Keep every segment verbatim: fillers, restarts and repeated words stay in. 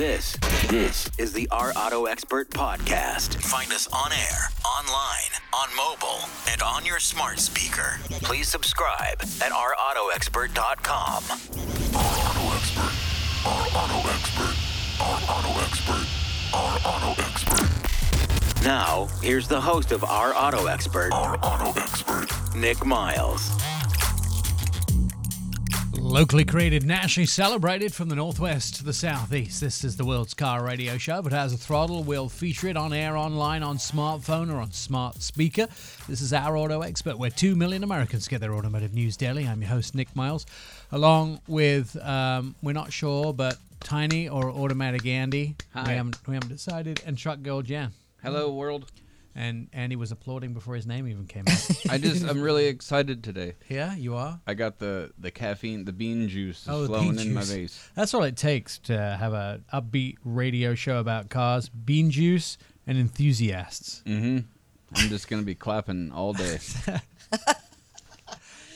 This, this is the Our Auto Expert Podcast. Find us on air, online, on mobile, and on your smart speaker. Please subscribe at our auto expert dot com. Our Auto Expert. Our Auto Expert. Our Auto Expert. Our Auto Expert. Now, here's the host of Our Auto Expert. Our Auto Expert. Nick Miles. Locally created, nationally celebrated, from the northwest to the southeast. This is the world's car radio show. If it has a throttle, we'll feature it on air, online, on smartphone, or on smart speaker. This is Our Auto Expert, where two million Americans get their automotive news daily. I'm your host, Nick Miles, along with um, we're not sure, but Tiny or Automatic Andy. Hi. We haven't, we haven't decided. And Truck Girl Jen. Hello, world. And Andy was applauding before his name even came out. I just, I'm really excited today. Yeah, you are? I got the, the caffeine, the bean juice oh, flowing in juice. my veins. That's all it takes to have an upbeat radio show about cars: bean juice and enthusiasts. Mm-hmm. I'm just going to be clapping all day.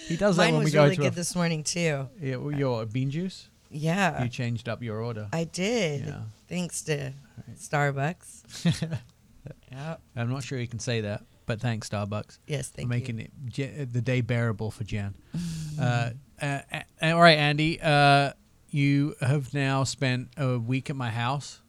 He does that Mine when we go really to... Mine was really good a, this morning, too. Yeah, well, your bean juice? Yeah. You changed up your order. I did, yeah. Thanks to right. Starbucks. Yep. I'm not sure you can say that, but thanks, Starbucks. Yes, thank for making you. Making it the day bearable for Jen. uh, uh, uh, all right, Andy, uh, you have now spent a week at my house.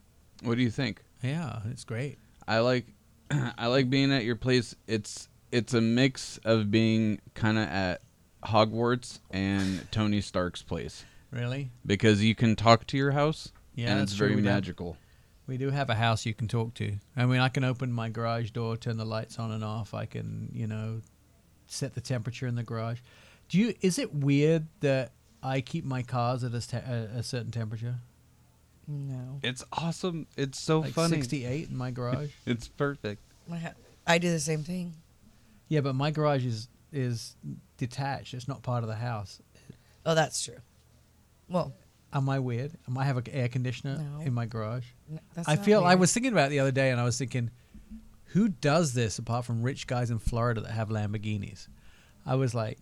What do you think? Yeah, it's great. I like, I like being at your place. It's it's a mix of being kind of at Hogwarts and Tony Stark's place. Really? Because you can talk to your house, yeah, and it's very true, magical. Don't. We do have a house you can talk to. I mean, I can open my garage door, turn the lights on and off. I can, you know, set the temperature in the garage. Do you? Is it weird that I keep my cars at a, te- a certain temperature? No. It's awesome. It's so like funny. sixty-eight in my garage. It's perfect. I do the same thing. Yeah, but my garage is is detached. It's not part of the house. Oh, that's true. Well... Am I weird? Am I have an air conditioner no. in my garage? No, that's I feel weird. I was thinking about it the other day, and I was thinking, who does this apart from rich guys in Florida that have Lamborghinis? I was like,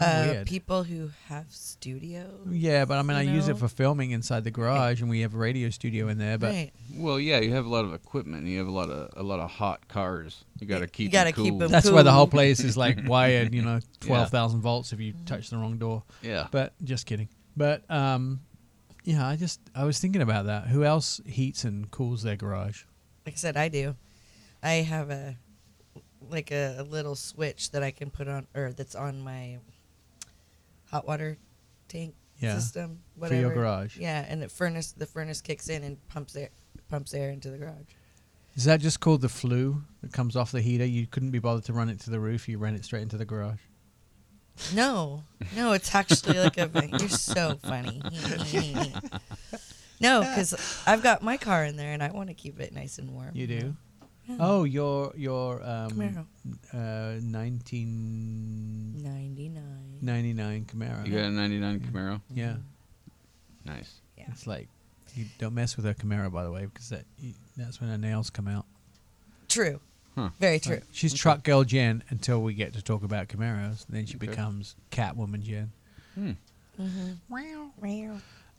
uh, weird. People who have studios. Yeah, but I mean, I know? use it for filming inside the garage, and we have a radio studio in there. But right. well, yeah, you have a lot of equipment. You have a lot of a lot of hot cars. You got to keep. You got to cool. keep them. That's cool. Why the whole place is like wired. You know, twelve thousand yeah. volts if you touch the wrong door. Yeah. But just kidding. But um. Yeah, I just, I was thinking about that. Who else heats and cools their garage? Like I said, I do. I have a, like a, a little switch that I can put on, or that's on my hot water tank yeah. system, whatever. For your garage. Yeah, and the furnace, the furnace kicks in and pumps air, pumps air into the garage. Is that just called the flue that comes off the heater? You couldn't be bothered to run it to the roof. You ran it straight into the garage. No, no, it's actually like a. You're so funny. No, because I've got my car in there and I want to keep it nice and warm. You do? Yeah. Oh, your your um, Camaro. Uh, nineteen ninety-nine ninety-nine Camaro. You got a ninety-nine Camaro? Yeah. Mm-hmm. Nice. Yeah. It's like, you don't mess with a Camaro, by the way, because that you, that's when her nails come out. True. Huh. Very true. Right. She's okay. Truck Girl Jen until we get to talk about Camaros. Then she okay. becomes Catwoman Jen. Hmm. Mm-hmm.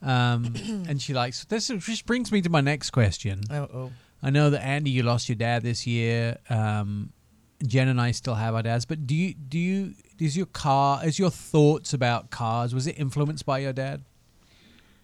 Um, and she likes... This just brings me to my next question. Uh-oh. I know that, Andy, you lost your dad this year. Um, Jen and I still have our dads. But do you... do you is your car... is your thoughts about cars... was it influenced by your dad?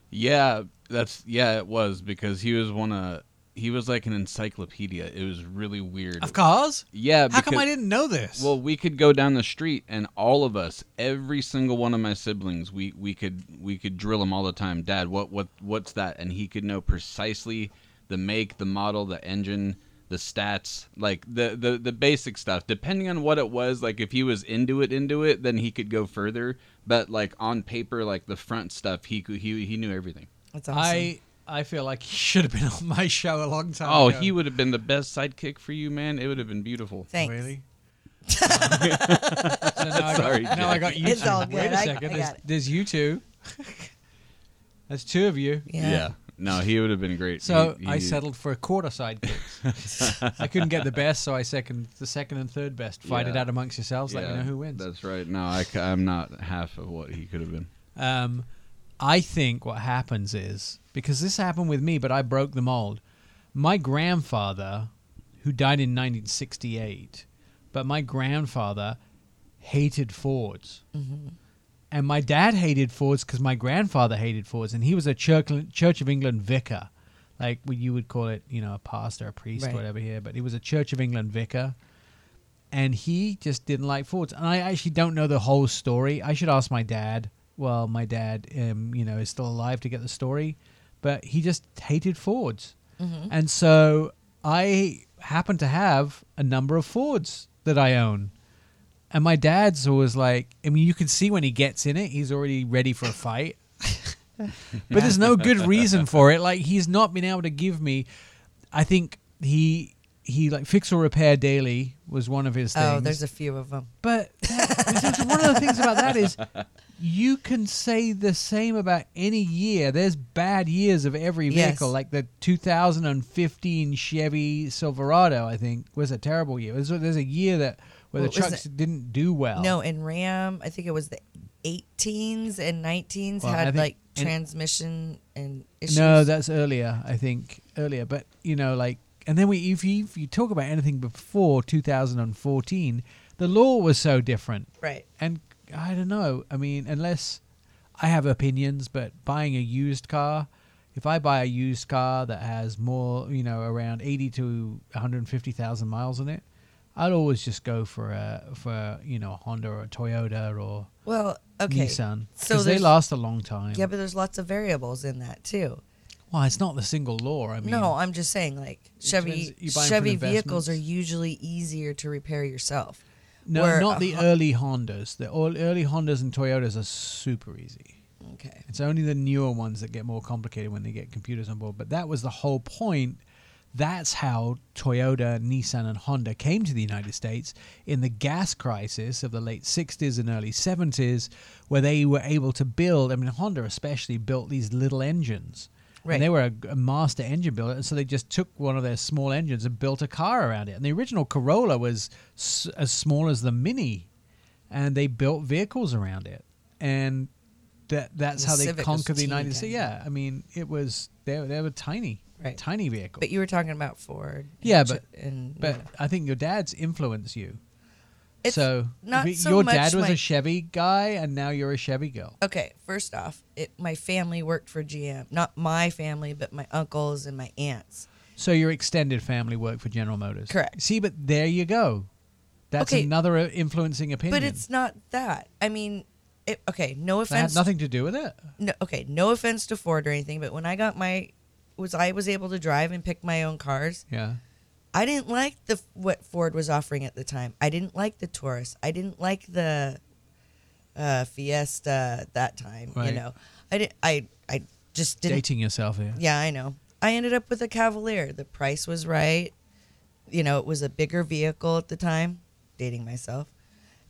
Yeah, that's... yeah, it was. Because he was one of... he was like an encyclopedia. It was really weird. Of cars? Yeah. Because, how come I didn't know this? Well, we could go down the street and all of us, every single one of my siblings, we, we could we could drill him all the time. Dad, what what what's that? And he could know precisely the make, the model, the engine, the stats, like the, the, the basic stuff. Depending on what it was, like if he was into it, into it, then he could go further. But like on paper, like the front stuff, he could, he he knew everything. That's awesome. I, I feel like he should have been on my show a long time oh, ago. Oh, he would have been the best sidekick for you, man. It would have been beautiful. Thanks. Really? um, so now Sorry, I got, now I got you it's two. All good. Wait a second. I, I there's, there's you two. There's two of you. Yeah. yeah. No, he would have been great. So he, he, I settled for a quarter sidekicks. I couldn't get the best, so I second the second and third best. Fight yeah. it out amongst yourselves. Yeah. Let me know who wins. That's right. No, I, I'm not half of what he could have been. Um. I think what happens is, because this happened with me, but I broke the mold. My grandfather, who died in nineteen sixty-eight, but my grandfather hated Fords. Mm-hmm. And my dad hated Fords because my grandfather hated Fords. And he was a Church, Church of England vicar. Like you would call it, you know, a pastor, a priest, right. whatever here. But he was a Church of England vicar. And he just didn't like Fords. And I actually don't know the whole story. I should ask my dad. Well, my dad, um, you know, is still alive to get the story. But he just hated Fords. Mm-hmm. And so I happen to have a number of Fords that I own. And my dad's always like, I mean, you can see when he gets in it, he's already ready for a fight. But there's no good reason for it. Like, he's not been able to give me, I think he... He like fix or repair daily was one of his things. Oh, there's a few of them. But that, one of the things about that is you can say the same about any year. There's bad years of every vehicle. Yes. Like the two thousand fifteen Chevy Silverado, I think, was a terrible year. There's, there's a year that where what the trucks didn't do well. No, and Ram, I think it was the eighteens and nineteens well, had like transmission and, and issues. No, that's earlier. I think earlier, but you know, like. And then we, if you, if you talk about anything before two thousand fourteen, the law was so different. Right. And I don't know. I mean, unless I have opinions, but buying a used car, if I buy a used car that has more, you know, around eighty to one hundred fifty thousand miles on it, I'd always just go for a, for, you know, a Honda or a Toyota or well, okay. Nissan. So they last a long time. Yeah, but there's lots of variables in that too. Well, it's not the single law. I mean, no, I'm just saying, like Chevy Chevy vehicles are usually easier to repair yourself. No, not the Hon- early Hondas. The early Hondas and Toyotas are super easy. Okay, it's only the newer ones that get more complicated when they get computers on board. But that was the whole point. That's how Toyota, Nissan, and Honda came to the United States in the gas crisis of the late sixties and early seventies, where they were able to build. I mean, Honda especially built these little engines. Right. And they were a, a master engine builder, and so they just took one of their small engines and built a car around it. And the original Corolla was s- as small as the Mini, and they built vehicles around it. And that that's the how they Civic conquered the United States. Yeah, I mean, it was they, they were tiny, right. tiny vehicles. But you were talking about Ford. Yeah, but, and, but yeah. I think your dad's influenced you. It's so not so your much dad was my... a Chevy guy, and now you're a Chevy girl. Okay, first off, it, my family worked for G M. Not my family, but my uncles and my aunts. So your extended family worked for General Motors. Correct. See, but there you go. That's okay. Another influencing opinion. But it's not that. I mean, it, okay, no offense. That had nothing to do with it? No. Okay, no offense to Ford or anything, but when I got my, was I was able to drive and pick my own cars. Yeah. I didn't like the what Ford was offering at the time. I didn't like the Taurus. I didn't like the uh, Fiesta at that time. Right. You know, I didn't. I I just didn't. Dating yourself, yeah. Yeah, I know. I ended up with a Cavalier. The price was right. You know, it was a bigger vehicle at the time. Dating myself,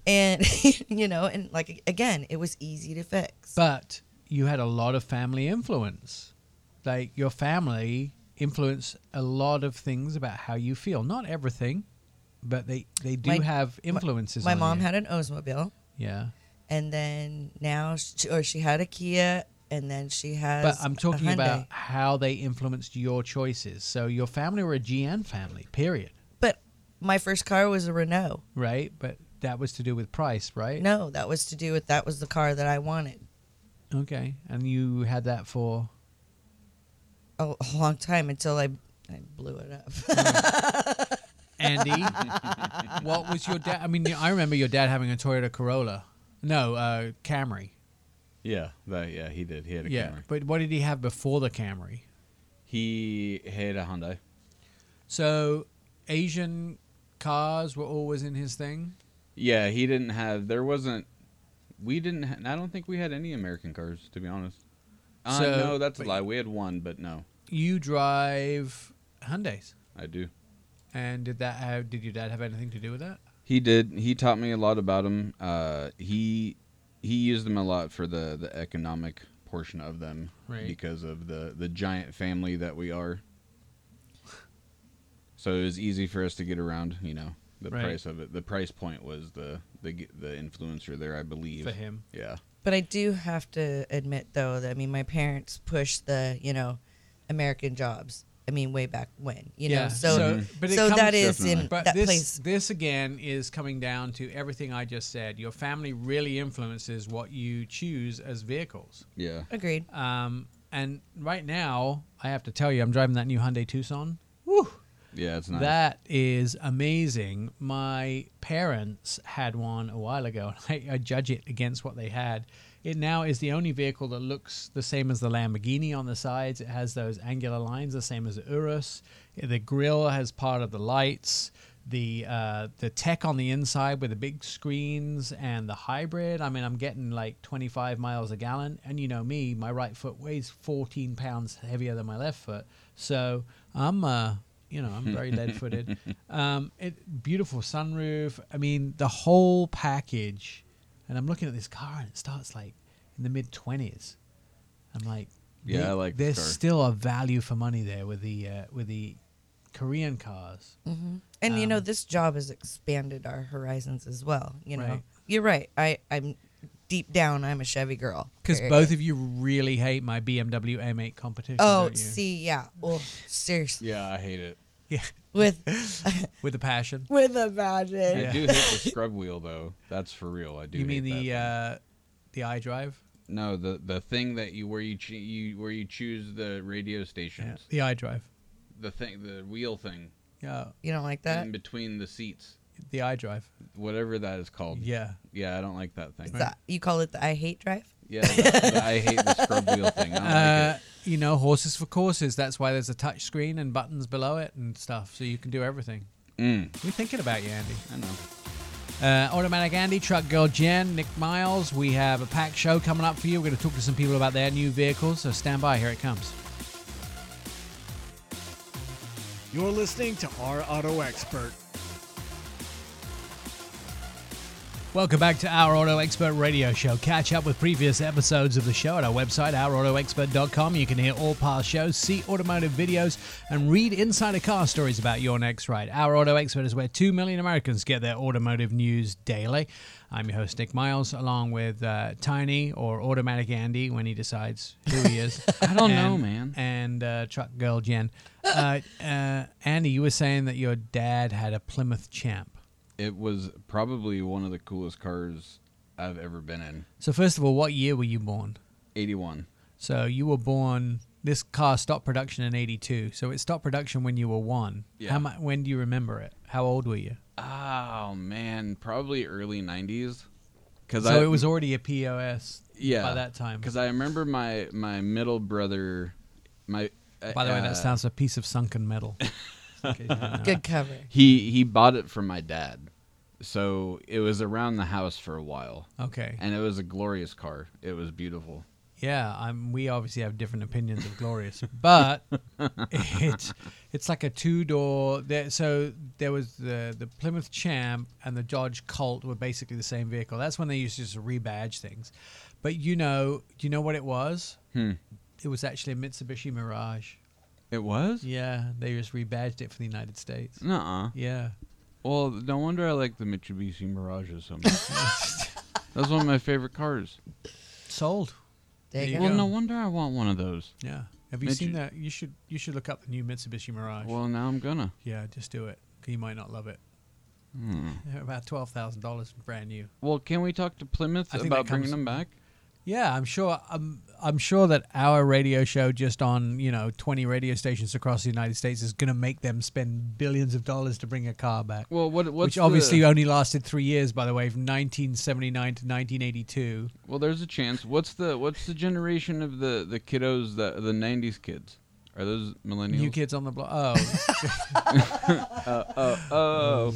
and you know, and like again, it was easy to fix. But you had a lot of family influence, like your family. Influence a lot of things about how you feel. Not everything, but they, they do my, have influences My, my on mom you. Had an Oldsmobile. Yeah. And then now, she, or she had a Kia, and then she has But I'm talking about how they influenced your choices. So your family were a G M family, period. But my first car was a Renault. Right, but that was to do with price, right? No, that was to do with, that was the car that I wanted. Okay, and you had that for... a long time until I I blew it up. Andy, what was your dad? I mean, I remember your dad having a Toyota Corolla. No, uh, Camry. Yeah, that, yeah, he did. He had a yeah, Camry. But what did he have before the Camry? He had a Hyundai. So Asian cars were always in his thing? Yeah, he didn't have, there wasn't, we didn't, ha- I don't think we had any American cars, to be honest. Uh, so, no, that's a lie. We had one, but no. You drive Hyundais. I do. And did that? Have, did your dad have anything to do with that? He did. He taught me a lot about them. Uh, he he used them a lot for the, the economic portion of them, right. Because of the, the giant family that we are. So it was easy for us to get around. You know, the right. price of it. The price point was the the the influencer there, I believe. For him. Yeah. But I do have to admit, though, that, I mean, my parents pushed the, you know, American jobs. I mean, way back when, you yeah. know, so so, but so comes, that is in but that this, place. This, again, is coming down to everything I just said. Your family really influences what you choose as vehicles. Yeah. Agreed. Um, and right now, I have to tell you, I'm driving that new Hyundai Tucson. Woo! Yeah, it's nice. That is amazing. My parents had one a while ago. I, I judge it against what they had. It now is the only vehicle that looks the same as the Lamborghini on the sides. It has those angular lines, the same as the Urus. The grille has part of the lights. The uh, the tech on the inside with the big screens and the hybrid. I mean, I'm getting like twenty-five miles a gallon. And you know me, my right foot weighs fourteen pounds heavier than my left foot. So I'm... Uh, You know, I'm very lead-footed. Um, it, beautiful sunroof. I mean, the whole package. And I'm looking at this car, and it starts, like, in the mid-twenties. I'm like, yeah, the, I like there's still a value for money there with the uh, with the Korean cars. Mm-hmm. And, um, you know, this job has expanded our horizons as well, you know. Right. You're right. I, I'm deep down, I'm a Chevy girl. Because both of you really hate my B M W M eight competition, oh, don't you? see, yeah. Well, seriously. Yeah, I hate it. Yeah, with with a passion. With a passion. Yeah. I do hate the scrub wheel, though. That's for real. I do. You hate mean the that uh, the iDrive? No, the the thing that you where you, cho- you where you choose the radio stations. Yeah, the iDrive. The thing, the wheel thing. Yeah, you don't like that? In between the seats. The iDrive. Whatever that is called. Yeah. Yeah, I don't like that thing. Right. That, you call it the I hate drive? Yeah, the, the I hate the scrub wheel thing. I don't uh, like it. You know, horses for courses. That's why there's a touch screen and buttons below it and stuff, so you can do everything. Mm. We're thinking about you, Andy. I know. Uh, Automatic Andy, Truck Girl Jen, Nick Miles. We have a packed show coming up for you. We're going to talk to some people about their new vehicles, so stand by. Here it comes. You're listening to Our Auto Expert. Welcome back to Our Auto Expert Radio Show. Catch up with previous episodes of the show at our website, our auto expert dot com. You can hear all past shows, see automotive videos, and read insider car stories about your next ride. Our Auto Expert is where two million Americans get their automotive news daily. I'm your host, Nick Miles, along with uh, Tiny or Automatic Andy when he decides who he is. I don't and, know, man. And uh, Truck Girl Jen. Uh, uh, Andy, you were saying that your dad had a Plymouth Champ. It was probably one of the coolest cars I've ever been in. So first of all, what year were you born? eighty-one. So you were born, this car stopped production in eighty-two. So it stopped production when you were one. Yeah. How much, when do you remember it? How old were you? Oh, man, probably early nineties. Cause so I, it was already a P O S yeah, by that time. Because I remember my, my middle brother. my. By the uh, way, that sounds like a piece of sunken metal. Good cover. He he bought it from my dad, so it was around the house for a while. Okay. And it was a glorious car. It was beautiful. Yeah, I'm, we obviously have different opinions of glorious, but it's it's like a two door. There, so there was the the Plymouth Champ and the Dodge Colt were basically the same vehicle. That's when they used to just rebadge things. But you know, do you know what it was? Hmm. It was actually a Mitsubishi Mirage. It was? Yeah, they just rebadged it for the United States. Nuh-uh. Yeah. Well, no wonder I like the Mitsubishi Mirages so much. That's one of my favorite cars. Sold. There, there you go. Well, no wonder I want one of those. Yeah. Have you Mitsu- seen that? You should you should look up the new Mitsubishi Mirage. Well, now I'm gonna. Yeah, just do it. You might not love it. Hmm. They're about twelve thousand dollars brand new. Well, can we talk to Plymouth about bringing them back? Yeah, I'm sure. I'm I'm sure that our radio show, just on you know twenty radio stations across the United States, is going to make them spend billions of dollars to bring a car back. Well, what what's which obviously the... only lasted three years, by the way, from nineteen seventy-nine to nineteen eighty-two. Well, there's a chance. What's the what's the generation of the, the kiddos the the nineties kids? Are those millennials? New Kids on the Block. Oh, oh, oh, oh.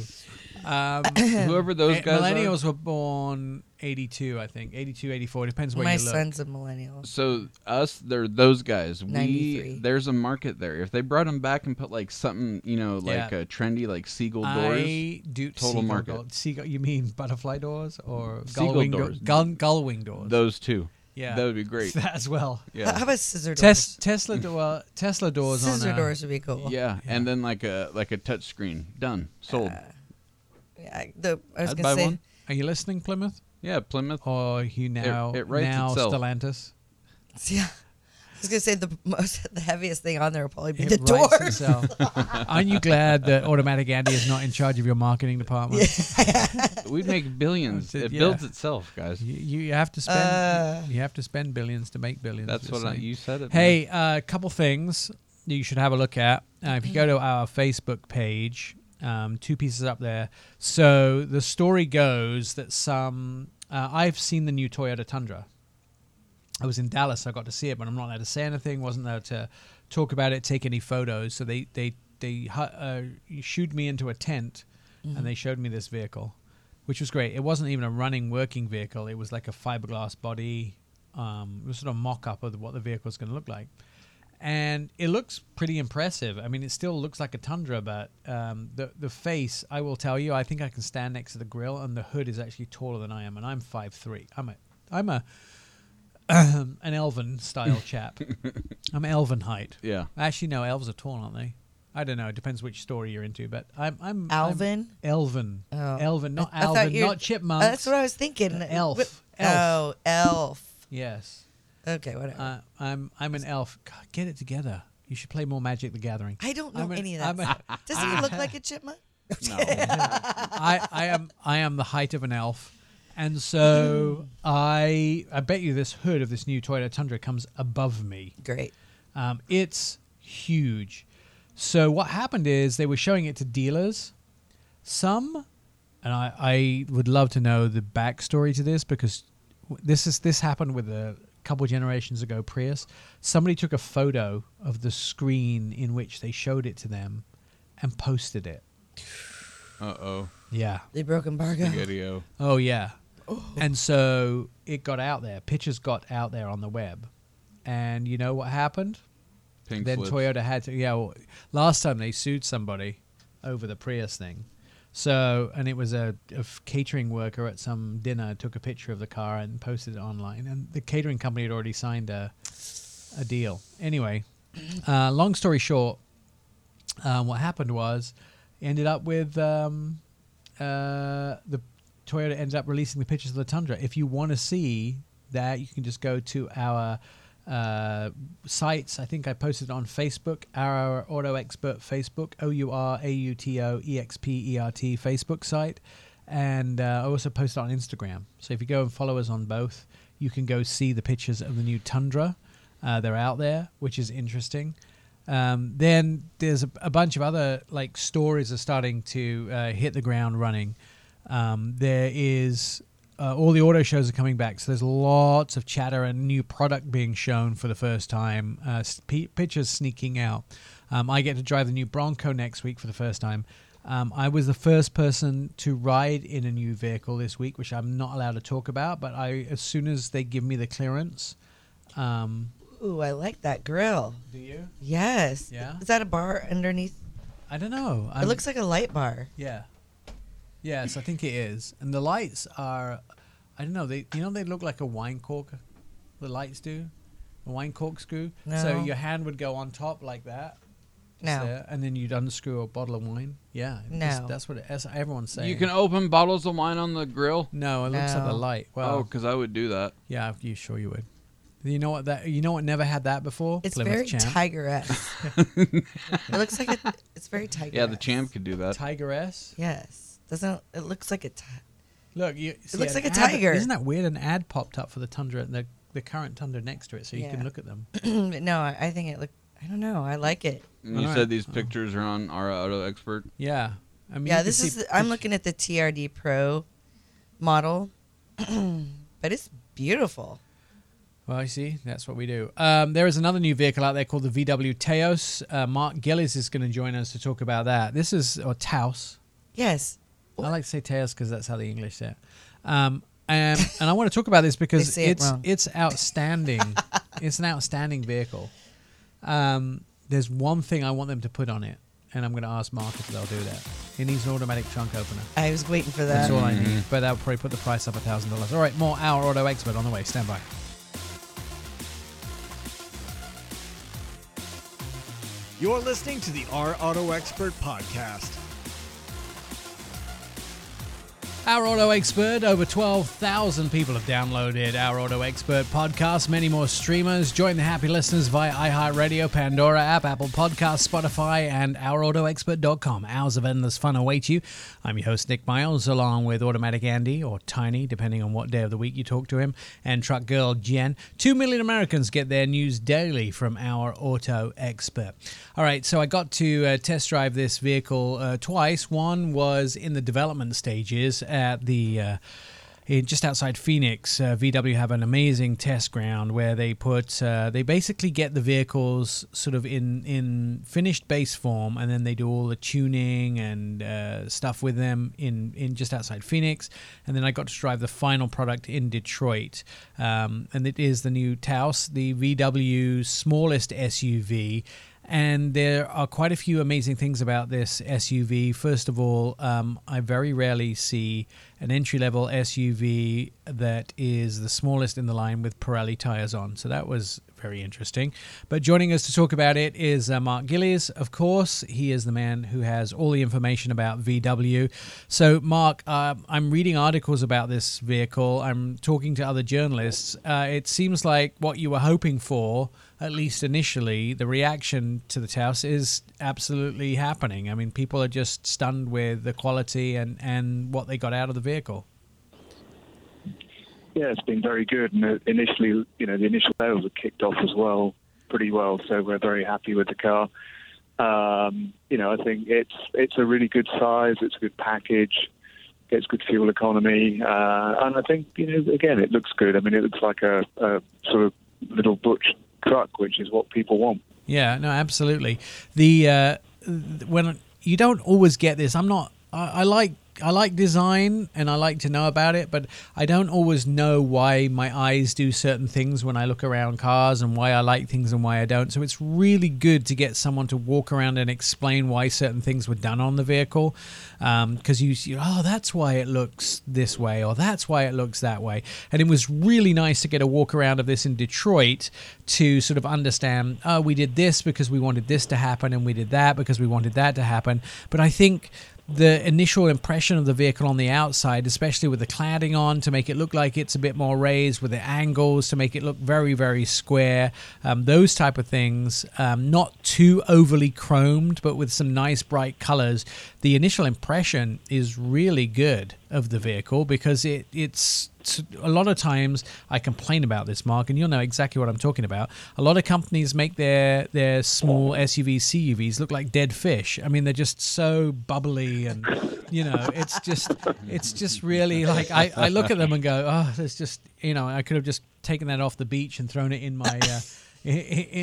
Um, whoever those a- guys millennials are. Were born eighty-two, I think. eighty-two, eighty-four. Depends where My you look. My son's a millennial. So us, they're those guys. ninety-three. We There's a market there. If they brought them back and put like something, you know, like yeah. a trendy, like seagull doors. I do total seagull market. Gold, seagull, you mean butterfly doors or gull wing doors? Do, gull, gull wing doors. Those two. Yeah, that would be great. That as well. Yeah. How about scissor doors? Tes- Tesla door, Tesla doors. Scissor on, uh, doors would be cool. Yeah. yeah, and then like a like a touch screen. Done. Sold. Uh, Yeah, the, I was I'd buy say, one. Are you listening, Plymouth? Yeah, Plymouth. Or you now, it, it writes now itself. Stellantis. Yeah. I was going to say the most, the heaviest thing on there will probably be it the doors. Aren't you glad that Automatic Andy is not in charge of your marketing department? Yeah. We'd make billions. It yeah. builds itself, guys. You, you have to spend. Uh, you have to spend billions to make billions. That's what I, you said. It hey, a uh, couple things you should have a look at. Uh, if you go to our Facebook page, um, two pieces up there. So the story goes that some. Uh, I've seen the new Toyota Tundra. I was in Dallas, so I got to see it, but I'm not allowed to say anything, wasn't allowed to talk about it, take any photos. So they they, they uh, shooed me into a tent, mm-hmm. and they showed me this vehicle, which was great. It wasn't even a running, working vehicle. It was like a fiberglass body. Um, it was sort of mock-up of what the vehicle is going to look like. And it looks pretty impressive. I mean, it still looks like a Tundra, but um, the, the face, I will tell you, I think I can stand next to the grill, and the hood is actually taller than I am, and I'm five foot three. I'm a... I'm a Um, an elven style chap. I'm elven height. Yeah. Actually, no, elves are tall, aren't they? I don't know. It depends which story you're into, but I'm I'm Alvin. I'm elven. Oh. Elven, not I, Alvin, I not chipmunks. Uh, that's what I was thinking. Uh, elf. elf. Oh, elf. Yes. Okay, whatever. Uh, I'm I'm an elf. God, get it together. You should play more Magic: The Gathering. I don't know an, any of that. A, Does he look like a chipmunk? No. I I am I am the height of an elf. And so I I bet you this hood of this new Toyota Tundra comes above me. Great. Um, it's huge. So what happened is they were showing it to dealers. Some, and I, I would love to know the backstory to this, because this is this happened with a couple generations ago Prius. Somebody took a photo of the screen in which they showed it to them and posted it. Uh-oh. Yeah. They broke embargo. Spaghetti-o. Oh, yeah. And so it got out there. Pictures got out there on the web. And you know what happened? Pink then flips. Toyota had to, yeah, well, last time they sued somebody over the Prius thing. So, and it was a, a catering worker at some dinner took a picture of the car and posted it online. And the catering company had already signed a, a deal. Anyway, uh, long story short, uh, what happened was ended up with um, uh, the... Toyota ended up releasing the pictures of the Tundra. If you want to see that, you can just go to our uh, sites. I think I posted on Facebook, our Auto Expert Facebook, O U R A U T O E X P E R T Facebook site. And uh, I also posted on Instagram. So if you go and follow us on both, you can go see the pictures of the new Tundra. Uh, they're out there, which is interesting. Um, then there's a, a bunch of other like stories are starting to uh, hit the ground running. Um, there is uh, all the auto shows are coming back, so there's lots of chatter and new product being shown for the first time. Uh, p- pictures sneaking out. Um, I get to drive the new Bronco next week for the first time. Um, I was the first person to ride in a new vehicle this week, which I'm not allowed to talk about. But I, as soon as they give me the clearance, um, ooh, I like that grill. Do you? Yes. Yeah. Is that a bar underneath? I don't know. I'm, it looks like a light bar. Yeah. Yes, I think it is. And the lights are, I don't know, they you know they look like a wine cork, the lights do, a wine corkscrew. No. So your hand would go on top like that. No. So, and then you'd unscrew a bottle of wine. Yeah. No. Just, that's what it, that's everyone's saying. You can open bottles of wine on the grill? No, it no. looks like a light. Well, oh, because I would do that. Yeah, you sure you would. You know what that? You know what never had that before? It's Plymouth very Champ. Tiger-esque. It looks like a, it's very tiger-esque. Yeah, the Champ could do that. Tiger-esque? Yes. Doesn't it looks like a t- look? You, it see, looks like a ad, tiger. Isn't that weird? An ad popped up for the Tundra, the the current Tundra next to it, so you yeah. can look at them. No, I, I think it look. I don't know. I like it. And you right. said these oh. pictures are on our Auto Expert. Yeah, I mean, yeah. This is. The, I'm looking at the T R D Pro model, but it's beautiful. Well, I see. That's what we do. Um, there is another new vehicle out there called the V W Taos. Uh, Mark Gillies is going to join us to talk about that. This is or Taos. Yes. I like to say Taos because that's how the English say it. Um, and, and I want to talk about this because it's it it's outstanding. It's an outstanding vehicle. Um, there's one thing I want them to put on it, and I'm going to ask Mark if they'll do that. It needs an automatic trunk opener. I was waiting for that. That's all mm-hmm. I need. But that'll probably put the price up one thousand dollars. All right, more Our Auto Expert on the way. Stand by. You're listening to the Our Auto Expert podcast. Our Auto Expert, over twelve thousand people have downloaded Our Auto Expert podcast. Many more streamers. Join the happy listeners via iHeartRadio, Pandora app, Apple Podcasts, Spotify, and our auto expert dot com. Hours of endless fun await you. I'm your host, Nick Miles, along with Automatic Andy, or Tiny, depending on what day of the week you talk to him, and Truck Girl Jen. Two million Americans get their news daily from Our Auto Expert. All right, so I got to uh, test drive this vehicle uh, twice. One was in the development stages at the uh, in just outside Phoenix. uh, V W have an amazing test ground where they put uh, they basically get the vehicles sort of in in finished base form, and then they do all the tuning and uh, stuff with them in in just outside Phoenix. And then I got to drive the final product in Detroit, um, and it is the new Taos, the V W's smallest S U V. And there are quite a few amazing things about this S U V. First of all, um, I very rarely see an entry-level S U V that is the smallest in the line with Pirelli tires on. So that was very interesting. But joining us to talk about it is uh, Mark Gillies, of course. He is the man who has all the information about V W. So, Mark, uh, I'm reading articles about this vehicle. I'm talking to other journalists. Uh, it seems like what you were hoping for, at least initially, the reaction to the Taos is absolutely happening. I mean, people are just stunned with the quality and, and what they got out of the vehicle. Yeah, it's been very good. And initially, you know, the initial sales have kicked off as well, pretty well. So we're very happy with the car. Um, you know, I think it's it's a really good size. It's a good package. Gets good fuel economy. Uh, and I think, you know, again, it looks good. I mean, it looks like a, a sort of little butch truck, which is what people want. Yeah, no, absolutely. The uh when you don't always get this, i'm not I, I like i like design and I like to know about it, but I don't always know why my eyes do certain things when I look around cars, and why I like things and why I don't. So it's really good to get someone to walk around and explain why certain things were done on the vehicle, um because you see, oh, that's why it looks this way, or that's why it looks that way. And it was really nice to get a walk around of this in Detroit to sort of understand, oh, we did this because we wanted this to happen, and we did that because we wanted that to happen. But I think the initial impression of the vehicle on the outside, especially with the cladding on to make it look like it's a bit more raised, with the angles to make it look very, very square, um, those type of things, um, not too overly chromed, but with some nice bright colors. The initial impression is really good of the vehicle, because it it's a lot of times I complain about this, Mark, and you'll know exactly what I'm talking about. A lot of companies make their their small S U Vs, C U Vs look like dead fish. I mean, they're just so bubbly, and you know, it's just it's just really like I, I look at them and go, oh, there's just, you know, I could have just taken that off the beach and thrown it in my uh, in,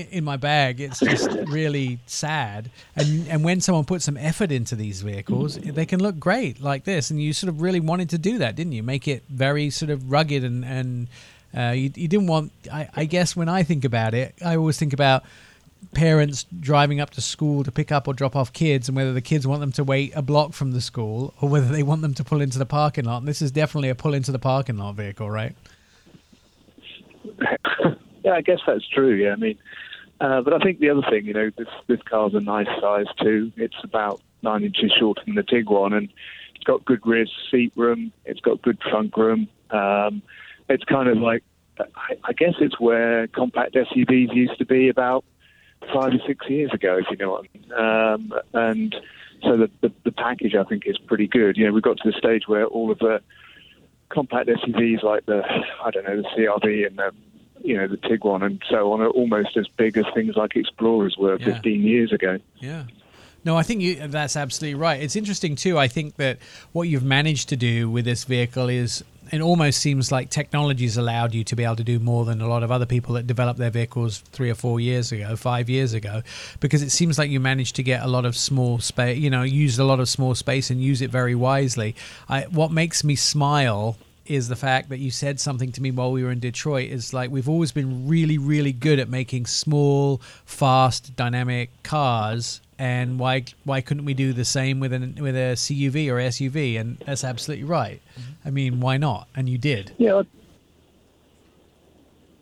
in my bag. It's just really sad. And and when someone puts some effort into these vehicles, they can look great like this. And you sort of really wanted to do that, didn't you? Make it very sort of rugged, and and uh, you, you didn't want. I, I guess when I think about it, I always think about parents driving up to school to pick up or drop off kids, and whether the kids want them to wait a block from the school, or whether they want them to pull into the parking lot. And this is definitely a pull into the parking lot vehicle, right? Yeah, I guess that's true. Yeah, I mean, uh, but I think the other thing, you know, this this car's a nice size too. It's about nine inches shorter than the Tiguan, and it's got good rear seat room. It's got good trunk room. Um, it's kind of like, I, I guess it's where compact S U Vs used to be about five or six years ago, if you know what I mean. Um, and so the, the the package, I think, is pretty good. You know, we got to the stage where all of the compact S U Vs, like the, I don't know, the C R V and the, you know, the Tiguan and so on, are almost as big as things like Explorers were, yeah, fifteen years ago. Yeah. No, I think you, that's absolutely right. It's interesting, too. I think that what you've managed to do with this vehicle is, it almost seems like technology's allowed you to be able to do more than a lot of other people that developed their vehicles three or four years ago, five years ago, because it seems like you managed to get a lot of small space, you know, use a lot of small space and use it very wisely. I, what makes me smile is the fact that you said something to me while we were in Detroit. It's like, we've always been really, really good at making small, fast, dynamic cars, and why why couldn't we do the same with an with a C U V or S U V? And that's absolutely right. I mean, why not? And you did. Yeah.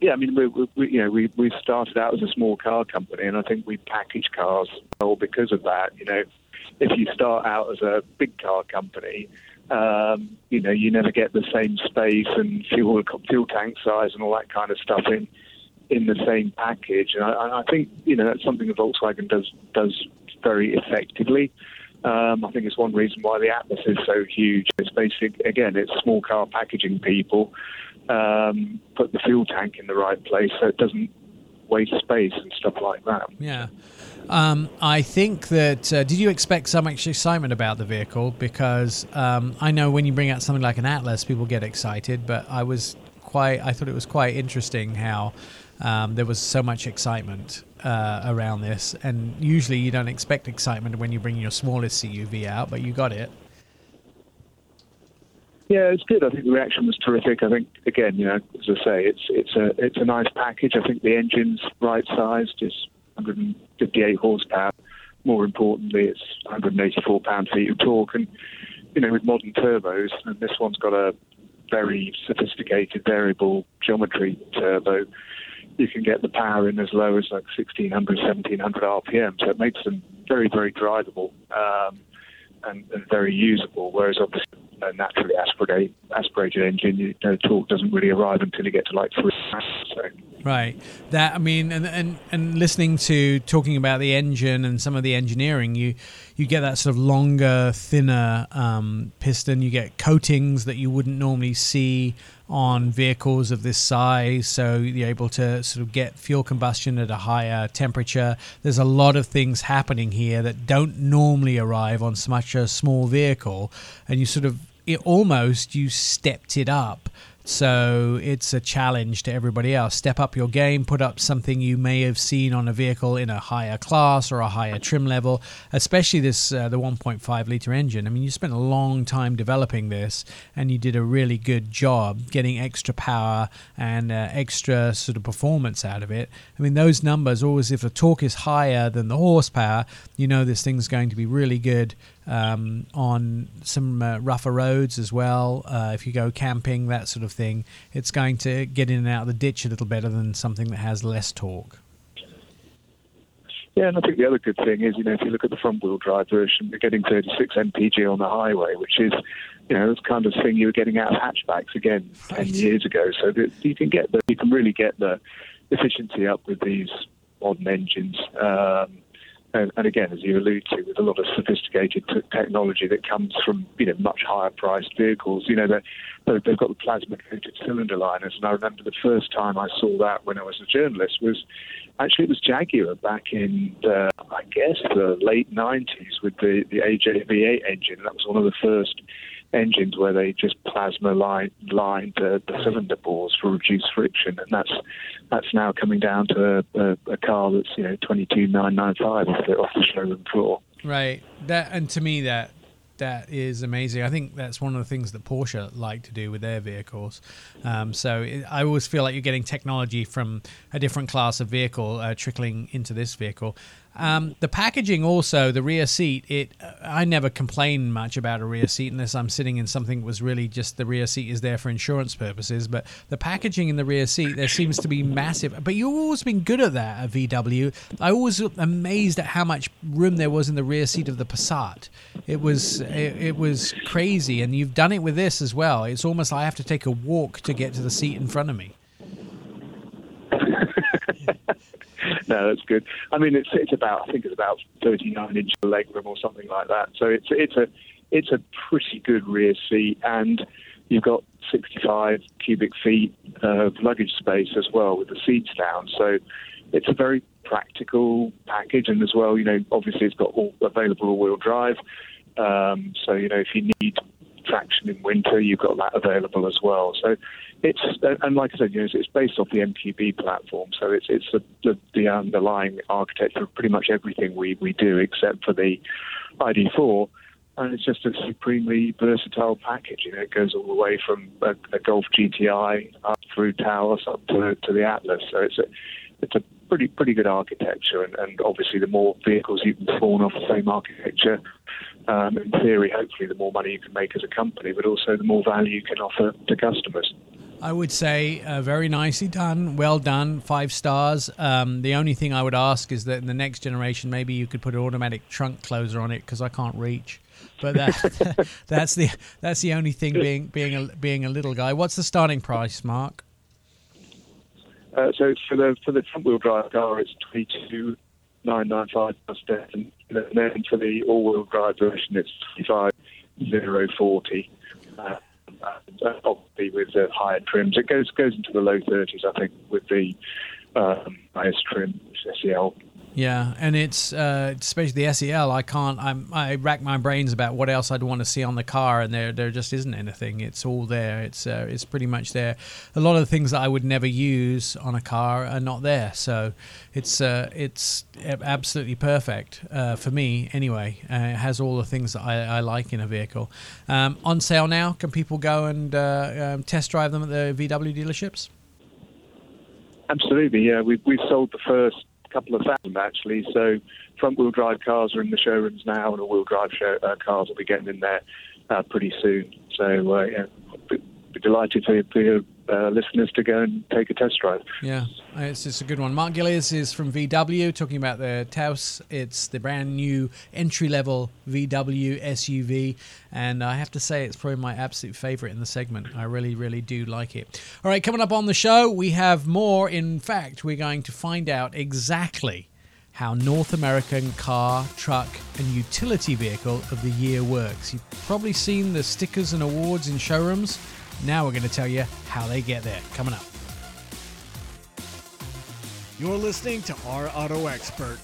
Yeah, I mean, we, we you know we we started out as a small car company, and I think we package cars all because of that. You know, if you start out as a big car company, Um, you know, you never get the same space and fuel fuel tank size and all that kind of stuff in in the same package. And I, I think, you know, that's something that Volkswagen does does very effectively. Um, I think it's one reason why the Atlas is so huge. It's basic, again, it's small car packaging people. Um, put the fuel tank in the right place so it doesn't waste space and stuff like that. Yeah. Um, I think that, uh, did you expect some excitement about the vehicle? Because um, I know when you bring out something like an Atlas, people get excited, but I was quite, I thought it was quite interesting how um, there was so much excitement uh, around this. And usually you don't expect excitement when you bring your smallest C U V out, but you got it. Yeah, it's good. I think the reaction was terrific. I think, again, you know, as I say, it's it's a it's a nice package. I think the engine's right-sized. It's one hundred fifty-eight horsepower. More importantly, it's one hundred eighty-four pound-feet of torque. And, you know, with modern turbos, and this one's got a very sophisticated variable geometry turbo, you can get the power in as low as like sixteen hundred, seventeen hundred R P M. So it makes them very, very drivable um, and, and very usable, whereas obviously a naturally aspirate, aspirated engine, you know, torque doesn't really arrive until you get to like three miles, so. Right. That, I mean, and, and and listening to talking about the engine and some of the engineering, you, you get that sort of longer, thinner um, piston. You get coatings that you wouldn't normally see on vehicles of this size, so you're able to sort of get fuel combustion at a higher temperature. There's a lot of things happening here that don't normally arrive on such a small vehicle, and you sort of it almost you stepped it up. So it's a challenge to everybody else. Step up your game, put up something you may have seen on a vehicle in a higher class or a higher trim level, especially this uh, the one point five litre engine. I mean, you spent a long time developing this, and you did a really good job getting extra power and uh, extra sort of performance out of it. I mean, those numbers, always if the torque is higher than the horsepower, you know this thing's going to be really good. Um, on some uh, rougher roads as well, uh, if you go camping, that sort of thing, it's going to get in and out of the ditch a little better than something that has less torque. Yeah, and I think the other good thing is, you know, if you look at the front-wheel drive version, you're getting thirty-six M P G on the highway, which is, you know, the kind of thing you were getting out of hatchbacks again ten years ago. So that you can get the, you can really get the efficiency up with these modern engines. Um, And, and again, as you allude to, with a lot of sophisticated t- technology that comes from, you know, much higher-priced vehicles, you know, they've got the plasma-coated cylinder liners. And I remember the first time I saw that when I was a journalist was, actually, it was Jaguar back in, the, I guess, the late nineties with the, the A J V eight engine. And that was one of the first engines where they just plasma line, lined the, the cylinder bores for reduced friction, and that's that's now coming down to a, a, a car that's, you know, twenty-two nine ninety-five off the, off the showroom floor. Right. That, and to me that that is amazing. I think that's one of the things that Porsche like to do with their vehicles. Um, so it, I always feel like you're getting technology from a different class of vehicle uh, trickling into this vehicle. Um, the packaging also, the rear seat, it I never complain much about a rear seat unless I'm sitting in something that was really just the rear seat is there for insurance purposes. But the packaging in the rear seat, there seems to be massive. But you've always been good at that at V W. I always was amazed at how much room there was in the rear seat of the Passat. It was it, it was crazy, and you've done it with this as well. It's almost like I have to take a walk to get to the seat in front of me. No, that's good. I mean, it's it's about I think it's about thirty-nine inch legroom or something like that. So it's it's a it's a pretty good rear seat, and you've got sixty-five cubic feet of luggage space as well with the seats down. So it's a very practical package, and as well, you know, obviously it's got all available all-wheel drive. Um, so you know, if you need traction in winter, you've got that available as well. So it's, and like I said, you know, it's based off the M Q B platform, so it's it's the, the, the underlying architecture of pretty much everything we, we do except for the I D four, and it's just a supremely versatile package. You know, it goes all the way from a, a Golf G T I up through Taos up to to the Atlas. So it's a it's a pretty pretty good architecture, and, and obviously the more vehicles you can spawn off the same architecture, um, in theory, hopefully the more money you can make as a company, but also the more value you can offer to customers. I would say uh, very nicely done, well done, five stars. Um, the only thing I would ask is that in the next generation, maybe you could put an automatic trunk closer on it because I can't reach. But that, that's the that's the only thing being being a, being a little guy. What's the starting price, Mark? Uh, so for the for the front wheel drive car, it's twenty two nine nine five plus debt, and then for the all wheel drive version, it's twenty five zero forty. Uh, Obviously, with the higher trims, it goes goes into the low thirties, I think, with the um, highest trim S E L. Yeah, and it's uh, especially the S E L. I can't. I'm, I rack my brains about what else I'd want to see on the car, and there there just isn't anything. It's all there. It's uh, it's pretty much there. A lot of the things that I would never use on a car are not there. So it's uh, it's absolutely perfect uh, for me anyway. Uh, it has all the things that I, I like in a vehicle. Um, on sale now. Can people go and uh, um, test drive them at the V W dealerships? Absolutely. Yeah, we've we've sold the first couple of thousand actually, so front-wheel drive cars are in the showrooms now, and all-wheel drive show, uh, cars will be getting in there uh, pretty soon. So, uh, yeah, be, be delighted for your uh, listeners to go and take a test drive. Yeah, it's, it's a good one. Mark Gillies is from V W, talking about the Taos. It's the brand-new entry-level V W S U V, and I have to say it's probably my absolute favourite in the segment. I really, really do like it. All right, coming up on the show, we have more. In fact, we're going to find out exactly how North American car, truck, and utility vehicle of the year works. You've probably seen the stickers and awards in showrooms. Now we're going to tell you how they get there. Coming up. You're listening to Our Auto Expert.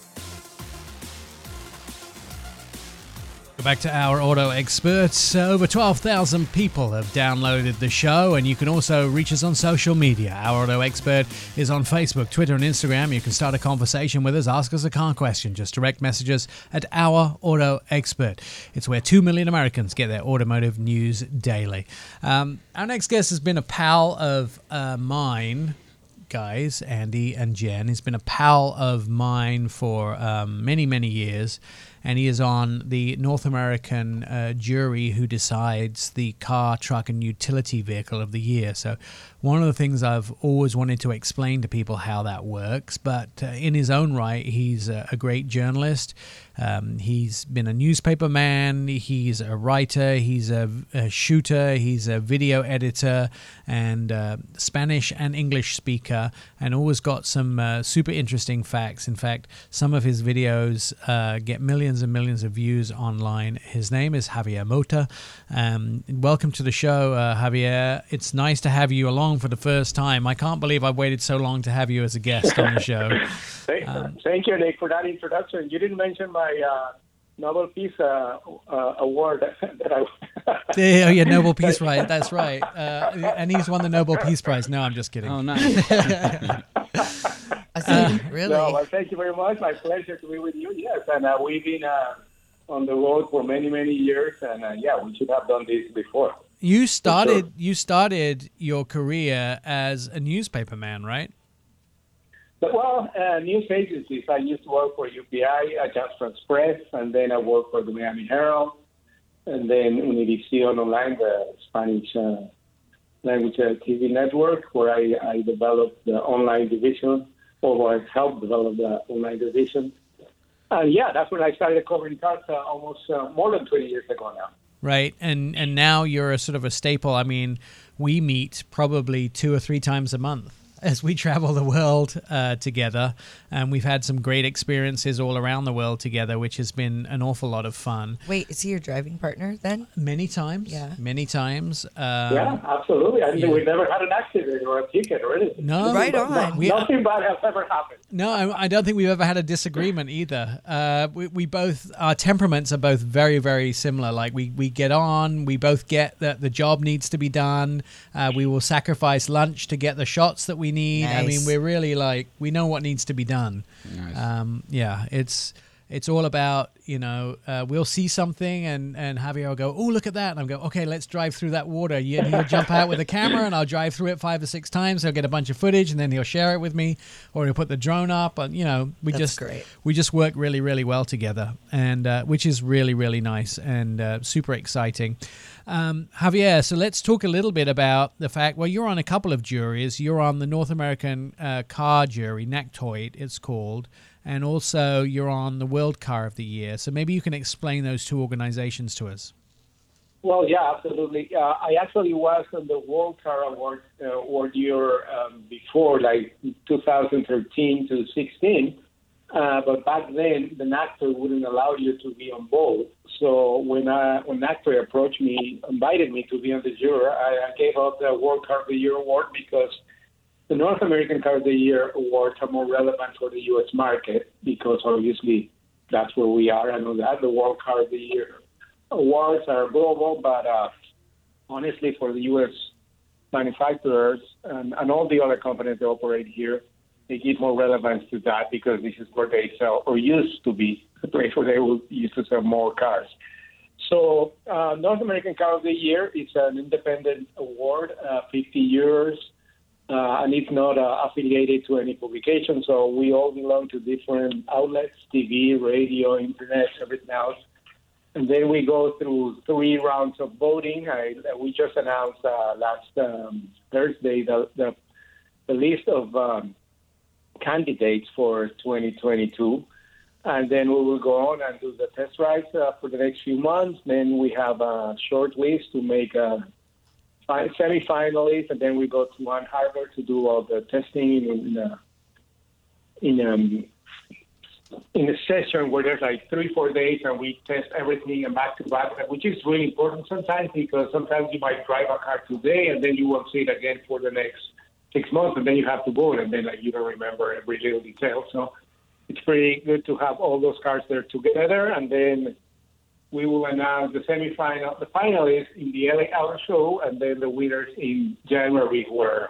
Back to Our Auto Experts. Over twelve thousand people have downloaded the show, and you can also reach us on social media. Our Auto Expert is on Facebook, Twitter, and Instagram. You can start a conversation with us, ask us a car question. Just direct message us at Our Auto Expert. It's where two million Americans get their automotive news daily. Um, our next guest has been a pal of uh, mine, guys, Andy and Jen. He's been a pal of mine for um, many, many years. And he is on the North American uh, jury who decides the car, truck, and utility vehicle of the year. So one of the things I've always wanted to explain to people how that works, but uh, in his own right, he's a, a great journalist. Um, he's been a newspaper man. He's a writer. He's a, a shooter. He's a video editor and uh, Spanish and English speaker, and always got some uh, super interesting facts. In fact, some of his videos uh, get millions and millions of views online. His name is Javier Mota. Um, welcome to the show, uh, Javier. It's nice to have you along for the first time. I can't believe I've waited so long to have you as a guest on the show. thank, um, thank you, Nick, for that introduction. You didn't mention my uh, Nobel Peace uh, uh, Award that I Oh, yeah, Nobel Peace Prize. That's right. Uh, and he's won the Nobel Peace Prize. No, I'm just kidding. Oh, nice. I think, uh, really? No, well, thank you very much. My pleasure to be with you. Yes, and uh, we've been uh, on the road for many, many years, and uh, yeah, we should have done this before. You started. Sure. You started your career as a newspaper man, right? But, well, uh, news agencies. I used to work for U P I, I just for Express, and then I worked for the Miami Herald, and then Univision Online, the Spanish uh, language T V network, where I, I developed the online division. Or I helped develop the online division. And yeah, that's when I started covering cars uh, almost uh, more than twenty years ago now. Right, and and now you're a sort of a staple. I mean, we meet probably two or three times a month as we travel the world uh, together, and we've had some great experiences all around the world together, which has been an awful lot of fun. Wait, is he your driving partner then? Many times. Yeah. Many times. Um, yeah, absolutely. I mean, yeah. We've never had an accident or a ticket or anything. No. Right on. No, we, nothing bad has ever happened. No, I, I don't think we've ever had a disagreement either. Uh, we, we both, our temperaments are both very, very similar. Like we, we get on, we both get that the job needs to be done. Uh, we will sacrifice lunch to get the shots that we need. Nice. I mean, we're really like, we know what needs to be done. Nice. Um, yeah, it's it's all about, you know, uh, we'll see something and, and Javier will go, oh, look at that. And I'm go, okay, let's drive through that water. You, he'll jump out with a camera and I'll drive through it five or six times. He'll get a bunch of footage and then he'll share it with me or he'll put the drone up. And, you know, we That's just great. we just work really, really well together, and uh, which is really, really nice and uh, super exciting. Um, Javier, so let's talk a little bit about the fact, well, you're on a couple of juries. You're on the North American uh, car jury, NACTOY it's called, and also you're on the World Car of the Year. So maybe you can explain those two organizations to us. Well, yeah, absolutely. Uh, I actually was on the World Car Award uh, award year um, before, like two thousand thirteen to sixteen. Uh, but back then, the NACTOY wouldn't allow you to be on both. So when I, when NACTOY approached me, invited me to be on the jury, I, I gave up the World Car of the Year award because the North American Car of the Year awards are more relevant for the U S market because obviously that's where we are. I know that the World Car of the Year awards are global, but uh, honestly, for the U S manufacturers and, and all the other companies that operate here, they give more relevance to that because this is where they sell, or used to be, the place where they would, used to sell more cars. So uh, North American Car of the Year is an independent award, uh, fifty years, uh, and it's not uh, affiliated to any publication. So we all belong to different outlets, T V, radio, internet, everything else. And then we go through three rounds of voting. I, we just announced uh, last um, Thursday the, the the list of um, candidates for twenty twenty-two. And then we will go on and do the test drives uh, for the next few months. Then we have a short list to make a fi- semifinalist. And then we go to Ann Arbor to do all the testing in uh, in um. in a session where there's like three, four days and we test everything and back to back, which is really important sometimes because sometimes you might drive a car today and then you won't see it again for the next six months and then you have to vote and then like you don't remember every little detail. So it's pretty good to have all those cars there together. And then we will announce the semifinal, the finalists in the L A Auto Show, and then the winners in January were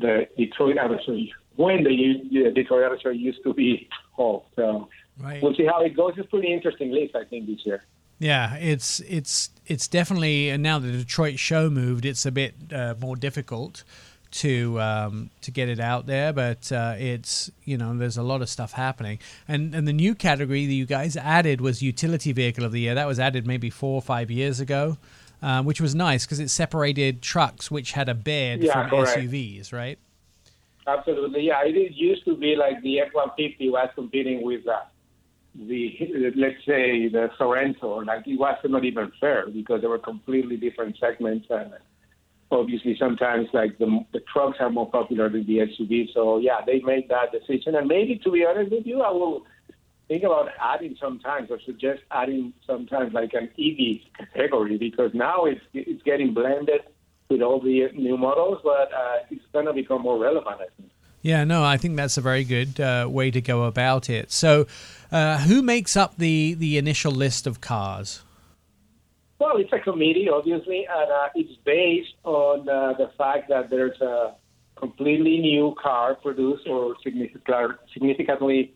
the Detroit Auto Show. When the Detroit Auto Show used to be called. So right. We'll see how it goes. It's pretty interesting list, I think, this year. Yeah, it's it's it's definitely, and now the Detroit show moved, it's a bit uh, more difficult to um, to get it out there, but uh, it's, you know, there's a lot of stuff happening. And and the new category that you guys added was Utility Vehicle of the Year. That was added maybe four or five years ago, uh, which was nice because it separated trucks, which had a bed yeah, from correct. S U Vs, right? Absolutely, yeah. It used to be like the F one fifty was competing with uh, the, let's say, the Sorento. Like it was not even fair because they were completely different segments. And obviously, sometimes like the, the trucks are more popular than the S U V. So yeah, they made that decision. And maybe to be honest with you, I will think about adding sometimes, or suggest adding sometimes like an E V category because now it's it's getting blended with all the new models, but uh, it's going to become more relevant, I think. Yeah, no, I think that's a very good uh, way to go about it. So uh, who makes up the, the initial list of cars? Well, it's a committee, obviously, and uh, it's based on uh, the fact that there's a completely new car produced or significantly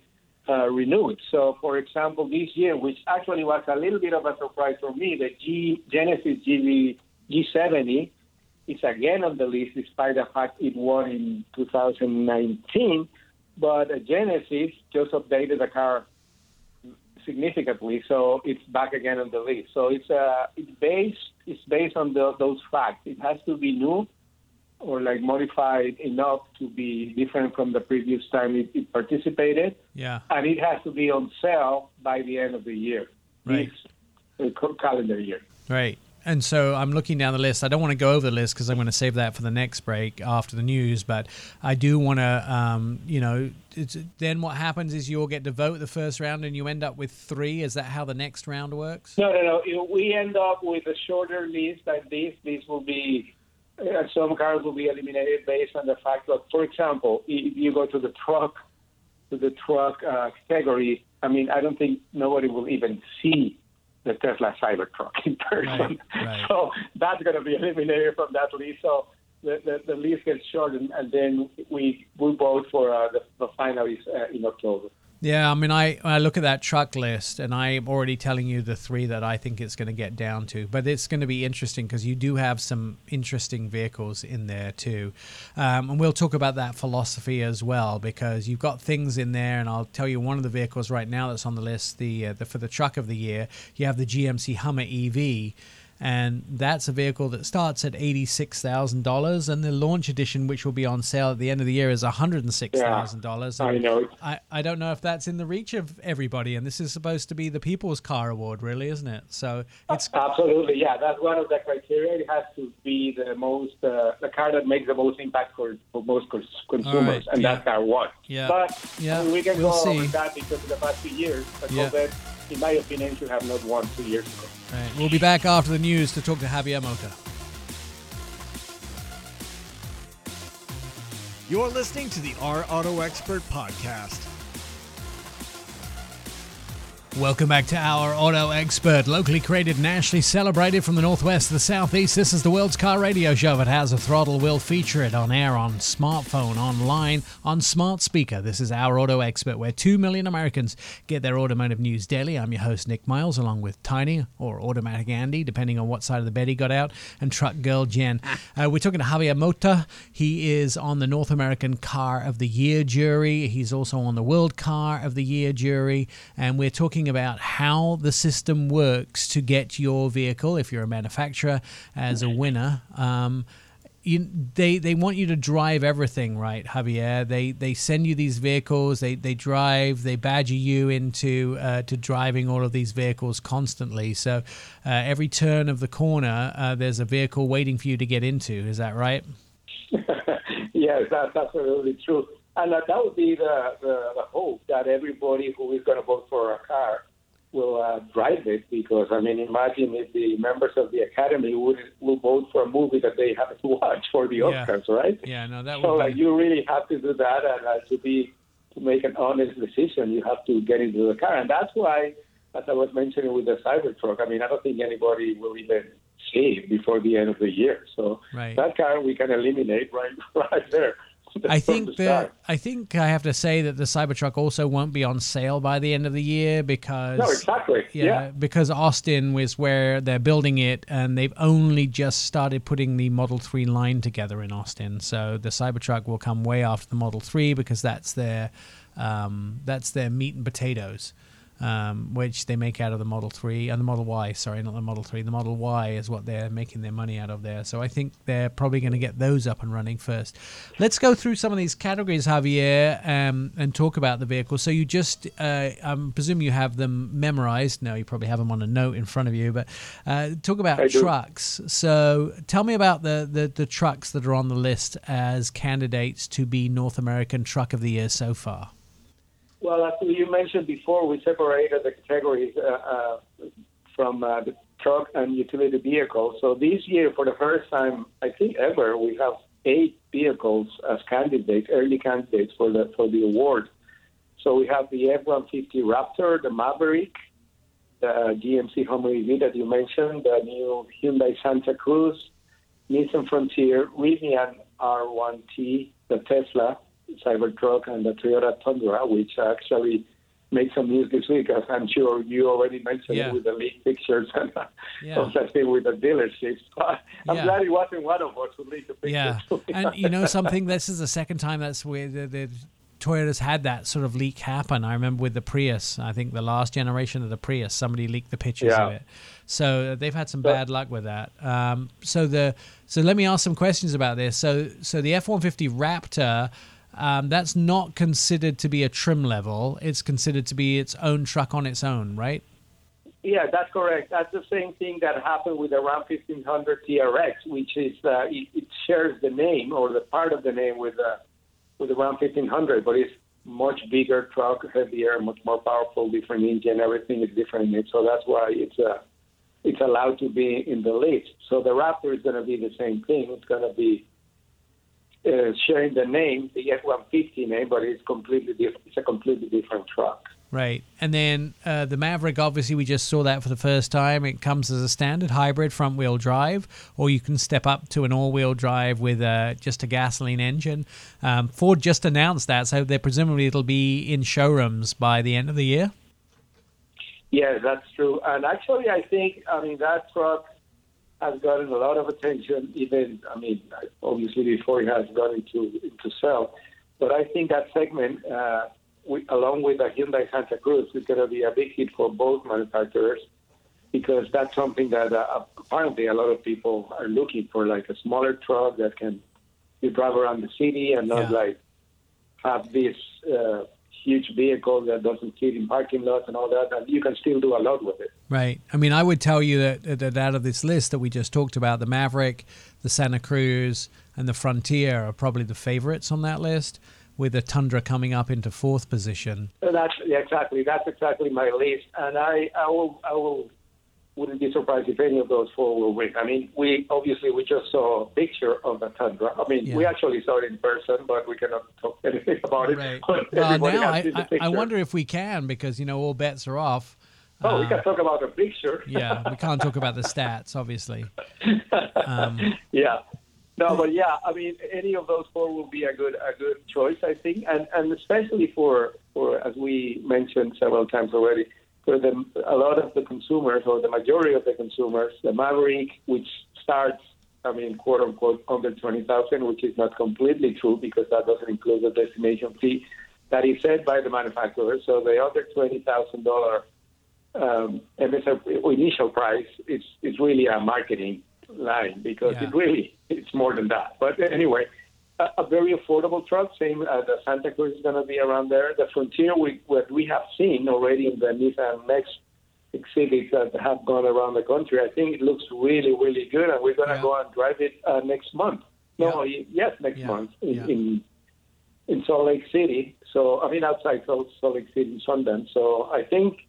uh, renewed. So, for example, this year, which actually was a little bit of a surprise for me, the G- Genesis G V, G seventy, it's again on the list, despite the fact it won in two thousand nineteen. But Genesis just updated the car significantly, so it's back again on the list. So it's uh, it's based it's based on the, those facts. It has to be new or like modified enough to be different from the previous time it, it participated. Yeah, and it has to be on sale by the end of the year, right. This uh, calendar year. Right. And so I'm looking down the list. I don't want to go over the list because I'm going to save that for the next break after the news. But I do want to, um, you know, it's, then what happens is you all get to vote the first round and you end up with three. Is that how the next round works? No, no, no. We end up with a shorter list like this. This will be, uh, some cars will be eliminated based on the fact that, for example, if you go to the truck, to the truck uh, category, I mean, I don't think nobody will even see the Tesla Cybertruck in person. Right, right. So that's going to be eliminated from that list. So the, the, the list gets shortened, and then we we vote for uh, the, the finalists uh, in October. Yeah, I mean, I, I look at that truck list, and I'm already telling you the three that I think it's going to get down to. But it's going to be interesting because you do have some interesting vehicles in there too. Um, and we'll talk about that philosophy as well because you've got things in there, and I'll tell you one of the vehicles right now that's on the list, the, uh, the for the Truck of the Year, you have the G M C Hummer E V. And that's a vehicle that starts at eighty-six thousand dollars, and the launch edition, which will be on sale at the end of the year, is one hundred six thousand dollars. Yeah, I know. I, I don't know if that's in the reach of everybody, and this is supposed to be the People's Car Award, really, isn't it? So it's absolutely, yeah, that's one of the criteria. It has to be the most, uh, the car that makes the most impact for, for most consumers, right, and yeah. that's our one. Yeah. But yeah. I mean, we can we'll go see. over that because in the past few years, because yeah. that, in my opinion, should have not won two years ago. Right. We'll be back after the news to talk to Javier Mota. You're listening to the R Auto Expert Podcast. Welcome back to Our Auto Expert, locally created, nationally celebrated, from the Northwest to the Southeast. This is the world's car radio show. If it has a throttle, we'll feature it on air, on smartphone, online, on smart speaker. This is Our Auto Expert, where two million Americans get their automotive news daily. I'm your host, Nick Miles, along with Tiny, or Automatic Andy, depending on what side of the bed he got out, and Truck Girl Jen. Uh, we're talking to Javier Mota. He is on the North American Car of the Year jury. He's also on the World Car of the Year jury, and we're talking about how the system works to get your vehicle, if you're a manufacturer, as a winner. Um, you, they they want you to drive everything, right, Javier? They they send you these vehicles, they they drive, they badger you into uh, to driving all of these vehicles constantly. So uh, every turn of the corner, uh, there's a vehicle waiting for you to get into. Is that right? Yes, that's absolutely true. And that would be the, the, the hope that everybody who is going to vote for a car will uh, drive it. Because, I mean, imagine if the members of the Academy would will vote for a movie that they have to watch for the Oscars, yeah. right? Yeah, no, that would so, be... So, like, you really have to do that. And uh, to be to make an honest decision, you have to get into the car. And that's why, as I was mentioning with the Cybertruck, I mean, I don't think anybody will even... save before the end of the year. So right. that car we can eliminate right, right there. I think that I think I have to say that the Cybertruck also won't be on sale by the end of the year because no, exactly. yeah, yeah. because Austin was where they're building it, and they've only just started putting the Model three line together in Austin. So the Cybertruck will come way after the Model three because that's their um, that's their meat and potatoes. Um, which they make out of the Model three and the Model Y, sorry, not the Model three. The Model Y is what they're making their money out of there. So I think they're probably going to get those up and running first. Let's go through some of these categories, Javier, um, and talk about the vehicle. So you just, uh, I presume you have them memorized. No, you probably have them on a note in front of you, but uh, talk about I trucks. Do. So tell me about the, the, the trucks that are on the list as candidates to be North American Truck of the Year so far. Well, as you mentioned before, we separated the categories uh, uh, from uh, the truck and utility vehicles. So this year, for the first time, I think ever, we have eight vehicles as candidates, early candidates for the for the award. So we have the F one fifty Raptor, the Maverick, the G M C Hummer E V that you mentioned, the new Hyundai Santa Cruz, Nissan Frontier, Rivian R one T, the Tesla Cybertruck, and the Toyota Tundra, which actually made some news this week, as I'm sure you already mentioned yeah. with the leaked pictures and uh, yeah. something with the dealerships. But I'm yeah. glad it wasn't one of us who leaked the pictures. Yeah, and you know something? This is the second time that's where the, the Toyota's had that sort of leak happen. I remember with the Prius, I think the last generation of the Prius, somebody leaked the pictures yeah. of it. So they've had some bad luck with that. Um, so the so let me ask some questions about this. So so the F one fifty Raptor. Um, that's not considered to be a trim level. It's considered to be its own truck on its own, right? Yeah, that's correct. That's the same thing that happened with the Ram fifteen hundred T R X, which is uh, it, it shares the name or the part of the name with uh, with the Ram fifteen hundred, but it's much bigger truck, heavier, much more powerful, different engine. Everything is different in it, so that's why it's uh, it's allowed to be in the list. So the Raptor is going to be the same thing. It's going to be Uh, sharing the name, the F one fifty name, but it's completely different. It's a completely different truck. Right. And then uh, the Maverick, obviously, we just saw that for the first time. It comes as a standard hybrid front-wheel drive, or you can step up to an all-wheel drive with uh, just a gasoline engine. Um, Ford just announced that, so they're presumably it'll be in showrooms by the end of the year. Yes, that's true. And actually, I think, I mean, that truck has gotten a lot of attention, even, I mean, obviously before it has gone into, into sale. But I think that segment, uh, we, along with the Hyundai Santa Cruz, is going to be a big hit for both manufacturers. because that's something that uh, apparently a lot of people are looking for, like a smaller truck that can you drive around the city and not yeah. like have this uh, huge vehicle that doesn't fit in parking lots and all that, and you can still do a lot with it. Right. I mean, I would tell you that, that out of this list that we just talked about, the Maverick, the Santa Cruz, and the Frontier are probably the favorites on that list, with the Tundra coming up into fourth position. So that's yeah, exactly. That's exactly my list. And I, I will, I will, wouldn't be surprised if any of those four will win. I mean, we obviously we just saw a picture of the Tundra. I mean, yeah. we actually saw it in person, but we cannot talk anything about it. Right. Well, now I, I, I wonder if we can, because, you know, all bets are off. Oh, uh, we can talk about the picture. Yeah, we can't talk about the stats, obviously. Um, yeah. No, but yeah, I mean, any of those four will be a good a good choice, I think, and and especially for, for as we mentioned several times already, for the a lot of the consumers or the majority of the consumers, the Maverick, which starts, I mean, quote unquote, under twenty thousand, which is not completely true because that doesn't include the destination fee that is set by the manufacturer. So the under twenty thousand dollar um, initial price is is really a marketing line because yeah. it really it's more than that. But anyway, a, a very affordable truck. Same as the Santa Cruz is going to be around there. The Frontier, we, what we have seen already in the Nissan Next exhibits that have gone around the country, I think it looks really, really good, and we're going to yeah. go and drive it uh, next month. No, yeah. yes, next yeah. month in, yeah. in in Salt Lake City. So I mean, outside Salt, Salt Lake City, in Sundance. So I think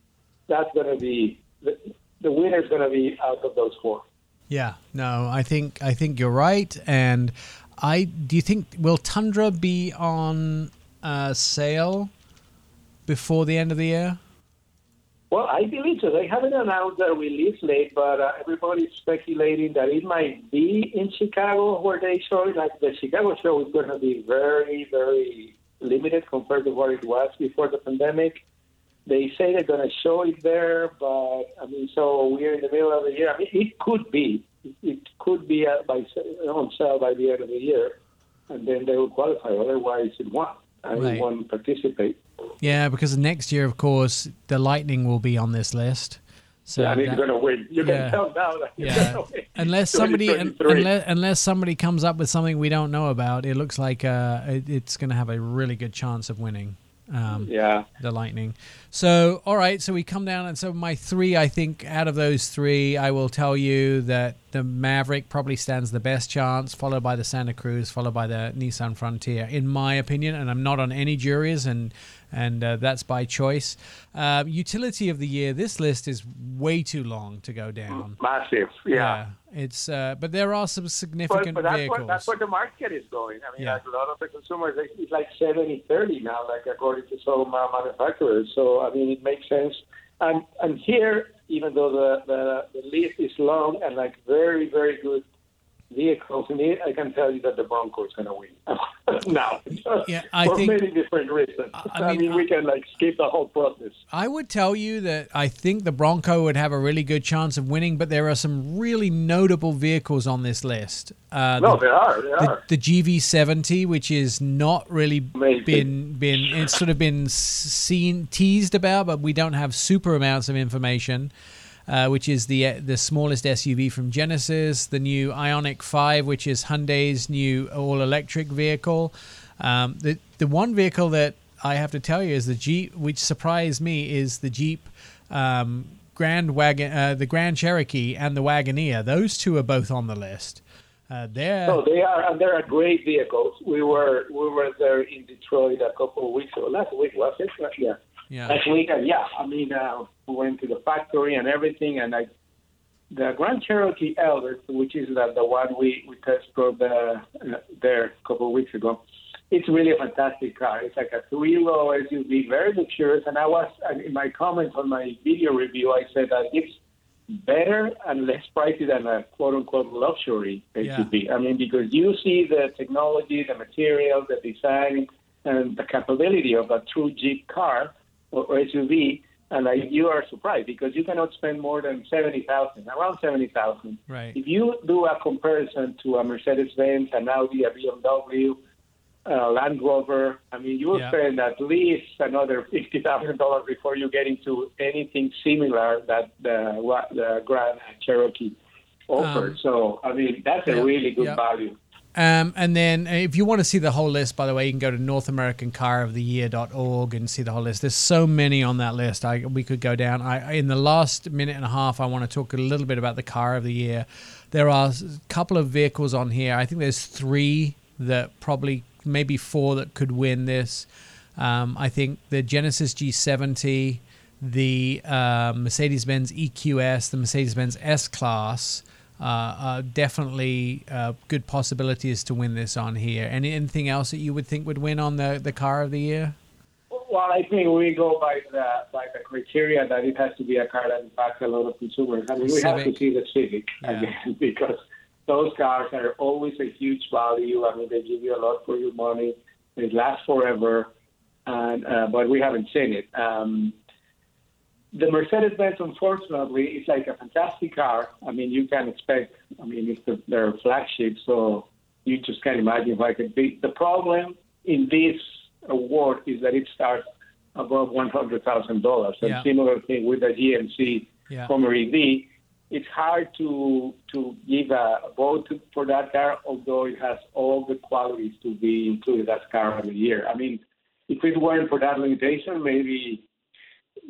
that's going to be the, the winner is going to be out of those four. Yeah, no, I think I think you're right. And I do you think, will Tundra be on uh, sale before the end of the year? Well, I believe so. They haven't announced a release date, but uh, everybody's speculating that it might be in Chicago where they show it. Like the Chicago show is going to be very, very limited compared to what it was before the pandemic. They say they're going to show it there, but I mean, so we're in the middle of the year. I mean, it could be, it could be by on sale by the end of the year, and then they will qualify. Otherwise, it won't. I right. mean, won't participate. Yeah, because next year, of course, the Lightning will be on this list. So yeah, I mean, that, you're going to win. You yeah, can tell now that you're yeah. going to win. Unless somebody, unless, unless somebody comes up with something we don't know about, it looks like uh, it, it's going to have a really good chance of winning. Um, yeah, the Lightning. So, all right. So we come down, and so my three, I think out of those three, I will tell you that the Maverick probably stands the best chance, followed by the Santa Cruz, followed by the Nissan Frontier, in my opinion. And I'm not on any juries, and and uh, that's by choice. Uh, utility of the year. This list is way too long to go down. Massive. Yeah. yeah it's uh, but there are some significant but, but that's vehicles. Where, that's where the market is going. I mean, yeah. like a lot of the consumers, it's like seventy thirty now, like according to some manufacturers. So, I mean, it makes sense. And and here, even though the, the, the list is long and like very, very good vehicles in it, I can tell you that the Bronco is going to win now. Yeah, I For think, many different reasons. I, I, I mean, mean I, we can like skip the whole process. I would tell you that I think the Bronco would have a really good chance of winning, but there are some really notable vehicles on this list. Uh, no, the, there are. There the, are. The G V seventy, which is not really Amazing. been been it's sort of been seen teased about, but we don't have super amounts of information. Uh, which is the uh, the smallest S U V from Genesis, the new Ioniq five, which is Hyundai's new all-electric vehicle. Um, the the one vehicle that I have to tell you is the Jeep, which surprised me, is the Jeep um, Grand Wagon, uh, the Grand Cherokee, and the Wagoneer. Those two are both on the list. Uh, they're oh, they are, and they are great vehicles. We were we were there in Detroit a couple of weeks ago. Last week was it? Yeah. Yeah. Last week, yeah. I mean, uh, we went to the factory and everything, and I, the Grand Cherokee Elder, which is the, the one we, we test drove uh, there a couple of weeks ago, it's really a fantastic car. It's like a three-row S U V, very luxurious. And I was, in my comments on my video review, I said that it's better and less pricey than a quote-unquote luxury S U V. Yeah. I mean, because you see the technology, the material, the design, and the capability of a true Jeep car, or S U V, and like, you are surprised because you cannot spend more than seventy thousand dollars, around seventy thousand dollars. Right. If you do a comparison to a Mercedes-Benz, an Audi, a B M W, uh, Land Rover. I mean, you will yeah. spend at least another fifty thousand dollars before you get into anything similar that the, what the Grand Cherokee offered. Um, so, I mean, that's yeah, a really good yeah. value. Um, and then if you want to see the whole list, by the way, you can go to north american car of the year dot org and see the whole list. There's so many on that list. I, we could go down. I, in the last minute and a half, I want to talk a little bit about the Car of the Year. There are a couple of vehicles on here. I think there's three that probably, maybe four that could win this. Um, I think the Genesis G seventy, the uh, Mercedes-Benz E Q S, the Mercedes-Benz S-Class, Uh, uh, definitely uh, good possibilities to win this on here. Any, anything else that you would think would win on the, the Car of the Year? Well, I think we go by the by the criteria that it has to be a car that impacts a lot of consumers. I mean, we Civic. have to see the Civic yeah. again, because those cars are always a huge value. I mean, they give you a lot for your money. They last forever, and uh, but we haven't seen it. Um, The Mercedes-Benz, unfortunately, is like a fantastic car. I mean, you can expect, I mean, it's the, their flagship, so you just can't imagine why it could be. The problem in this award is that it starts above one hundred thousand dollars. Yeah. And similar thing with the G M C yeah. Hummer E V. It's hard to to give a vote for that car, although it has all the qualities to be included as Car of the Year. I mean, if it weren't for that limitation, maybe...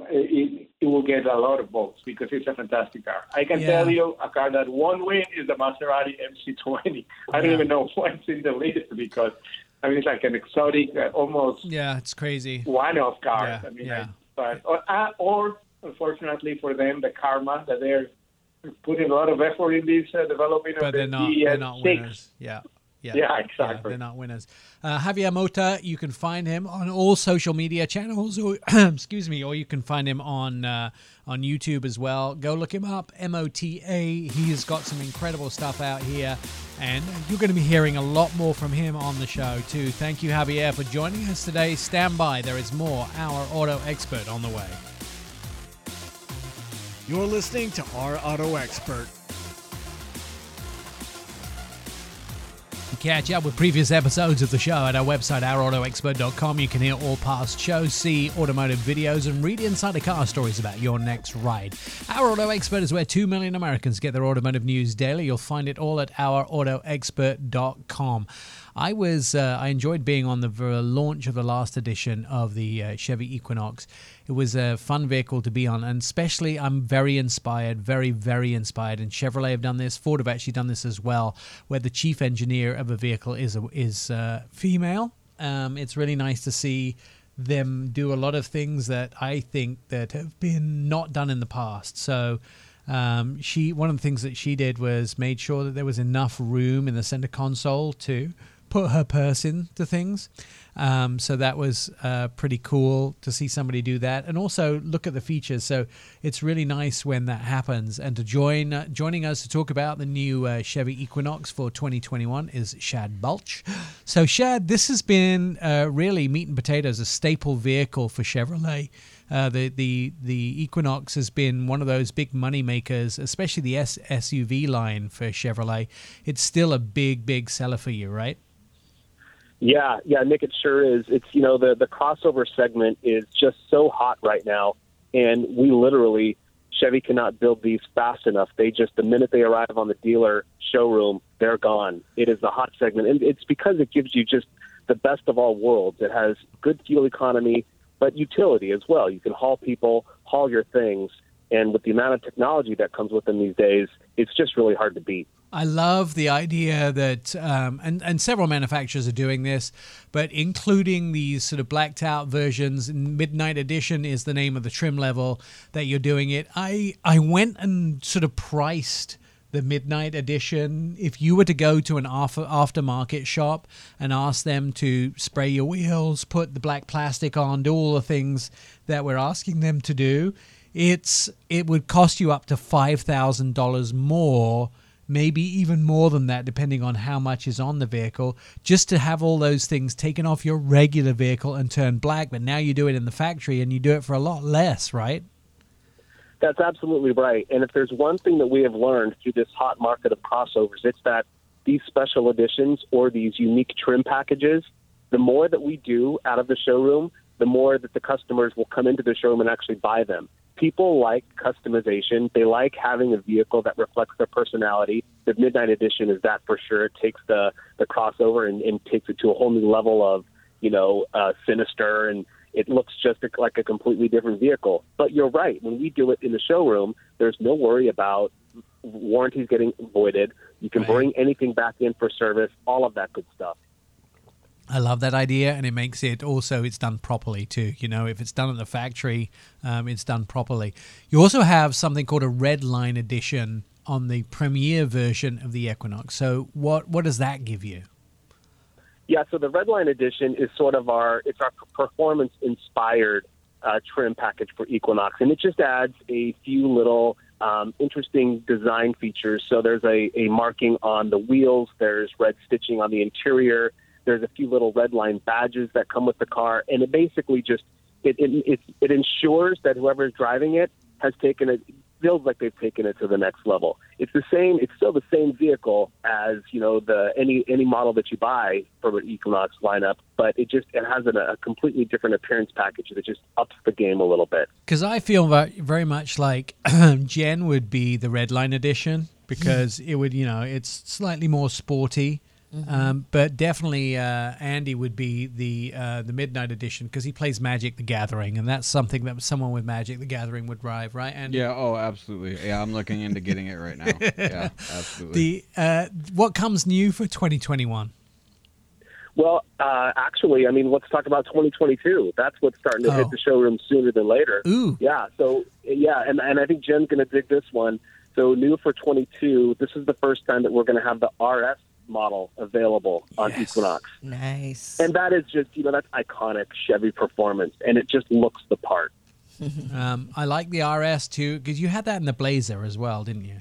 It, it will get a lot of votes because it's a fantastic car. I can yeah. tell you a car that won't win is the Maserati M C twenty. I don't yeah. even know what's in the list because, I mean, it's like an exotic, uh, almost... Yeah, it's crazy. One-off car. Yeah. I mean, yeah. I, but, or, uh, or, unfortunately for them, the Karma, that they're putting a lot of effort in this uh, development of but the G S six. Yeah. Yeah, yeah, exactly. Yeah, they're not winners. Uh, Javier Mota, you can find him on all social media channels, or excuse me, or you can find him on uh, on YouTube as well. Go look him up, M O T A. He's got some incredible stuff out here, and you're going to be hearing a lot more from him on the show too. Thank you, Javier, for joining us today. Stand by. There is more Our Auto Expert on the way. You're listening to Our Auto Expert. Catch up with previous episodes of the show at our website, our auto expert dot com. You can hear all past shows, see automotive videos, and read insider car stories about your next ride. Our Auto Expert is where two million Americans get their automotive news daily. You'll find it all at our auto expert dot com. I was uh, I enjoyed being on the launch of the last edition of the uh, Chevy Equinox. It was a fun vehicle to be on, and especially I'm very inspired, very, very inspired. And Chevrolet have done this. Ford have actually done this as well, where the chief engineer of a vehicle is a, is uh, female. Um, it's really nice to see them do a lot of things that I think that have been not done in the past. So. Um, she one of the things that she did was made sure that there was enough room in the center console to put her purse into things. Um, so that was uh, pretty cool to see somebody do that, and also look at the features. So it's really nice when that happens. And to join uh, joining us to talk about the new uh, Chevy Equinox for twenty twenty-one is Shad Bulch. So Shad, this has been uh, really meat and potatoes, a staple vehicle for Chevrolet. Uh, the, the the Equinox has been one of those big money makers, especially the S- SUV line for Chevrolet. It's still a big, big seller for you, right? Yeah, yeah, Nick, it sure is. It's, you know, the, the crossover segment is just so hot right now. And we literally, Chevy cannot build these fast enough. They just, the minute they arrive on the dealer showroom, they're gone. It is the hot segment. And it's because it gives you just the best of all worlds. It has good fuel economy, but utility as well. You can haul people, haul your things. And with the amount of technology that comes with them these days, it's just really hard to beat. I love the idea that, um, and, and several manufacturers are doing this, but including these sort of blacked out versions. Midnight Edition is the name of the trim level that you're doing it. I, I went and sort of priced the Midnight Edition. If you were to go to an after, aftermarket shop and ask them to spray your wheels, put the black plastic on, do all the things that we're asking them to do, it's it would cost you up to five thousand dollars more, maybe even more than that, depending on how much is on the vehicle, just to have all those things taken off your regular vehicle and turn black. But now you do it in the factory and you do it for a lot less, right? That's absolutely right. And if there's one thing that we have learned through this hot market of crossovers, it's that these special editions or these unique trim packages the more that we do out of the showroom, the more that the customers will come into the showroom and actually buy them. People like customization. They like having a vehicle that reflects their personality. The Midnight Edition is that for sure. It takes the, the crossover and, and takes it to a whole new level of, you know, uh, sinister, and it looks just like a completely different vehicle. But you're right. When we do it in the showroom, there's no worry about warranties getting voided. You can right. bring anything back in for service, all of that good stuff. I love that idea, and it makes it also, it's done properly too. You know, if it's done at the factory, um, it's done properly. You also have something called a Red Line Edition on the Premier version of the Equinox. So what, what does that give you? Yeah, so the Red Line Edition is sort of our, it's our performance-inspired uh, trim package for Equinox, and it just adds a few little um, interesting design features. So there's a, a marking on the wheels, there's red stitching on the interior, there's a few little red line badges that come with the car, and it basically just it it it, it ensures that whoever's driving it has taken it feels like they've taken it to the next level. It's the same; it's still the same vehicle as you know the any any model that you buy from an Equinox lineup, but it just it has a, a completely different appearance package that just ups the game a little bit. Because I feel very much like Jen would be the Red Line Edition because it would you know it's slightly more sporty. Mm-hmm. Um, but definitely uh, Andy would be the uh, the Midnight Edition because he plays Magic: The Gathering, and that's something that someone with Magic: The Gathering would drive, right, Andy? Yeah, oh, absolutely. Yeah, I'm looking into getting it right now. Yeah, absolutely. The uh, what comes new for twenty twenty-one? Well, uh, actually, I mean, let's talk about twenty twenty-two. That's what's starting to oh. hit the showroom sooner than later. Ooh. Yeah, so, yeah, and, and I think Jen's going to dig this one. So new for twenty-two, this is the first time that we're going to have the R S model available on yes. Equinox. Nice. And that is just, you know, that's iconic Chevy performance, and it just looks the part. um, I like the R S too, because you had that in the Blazer as well, didn't you?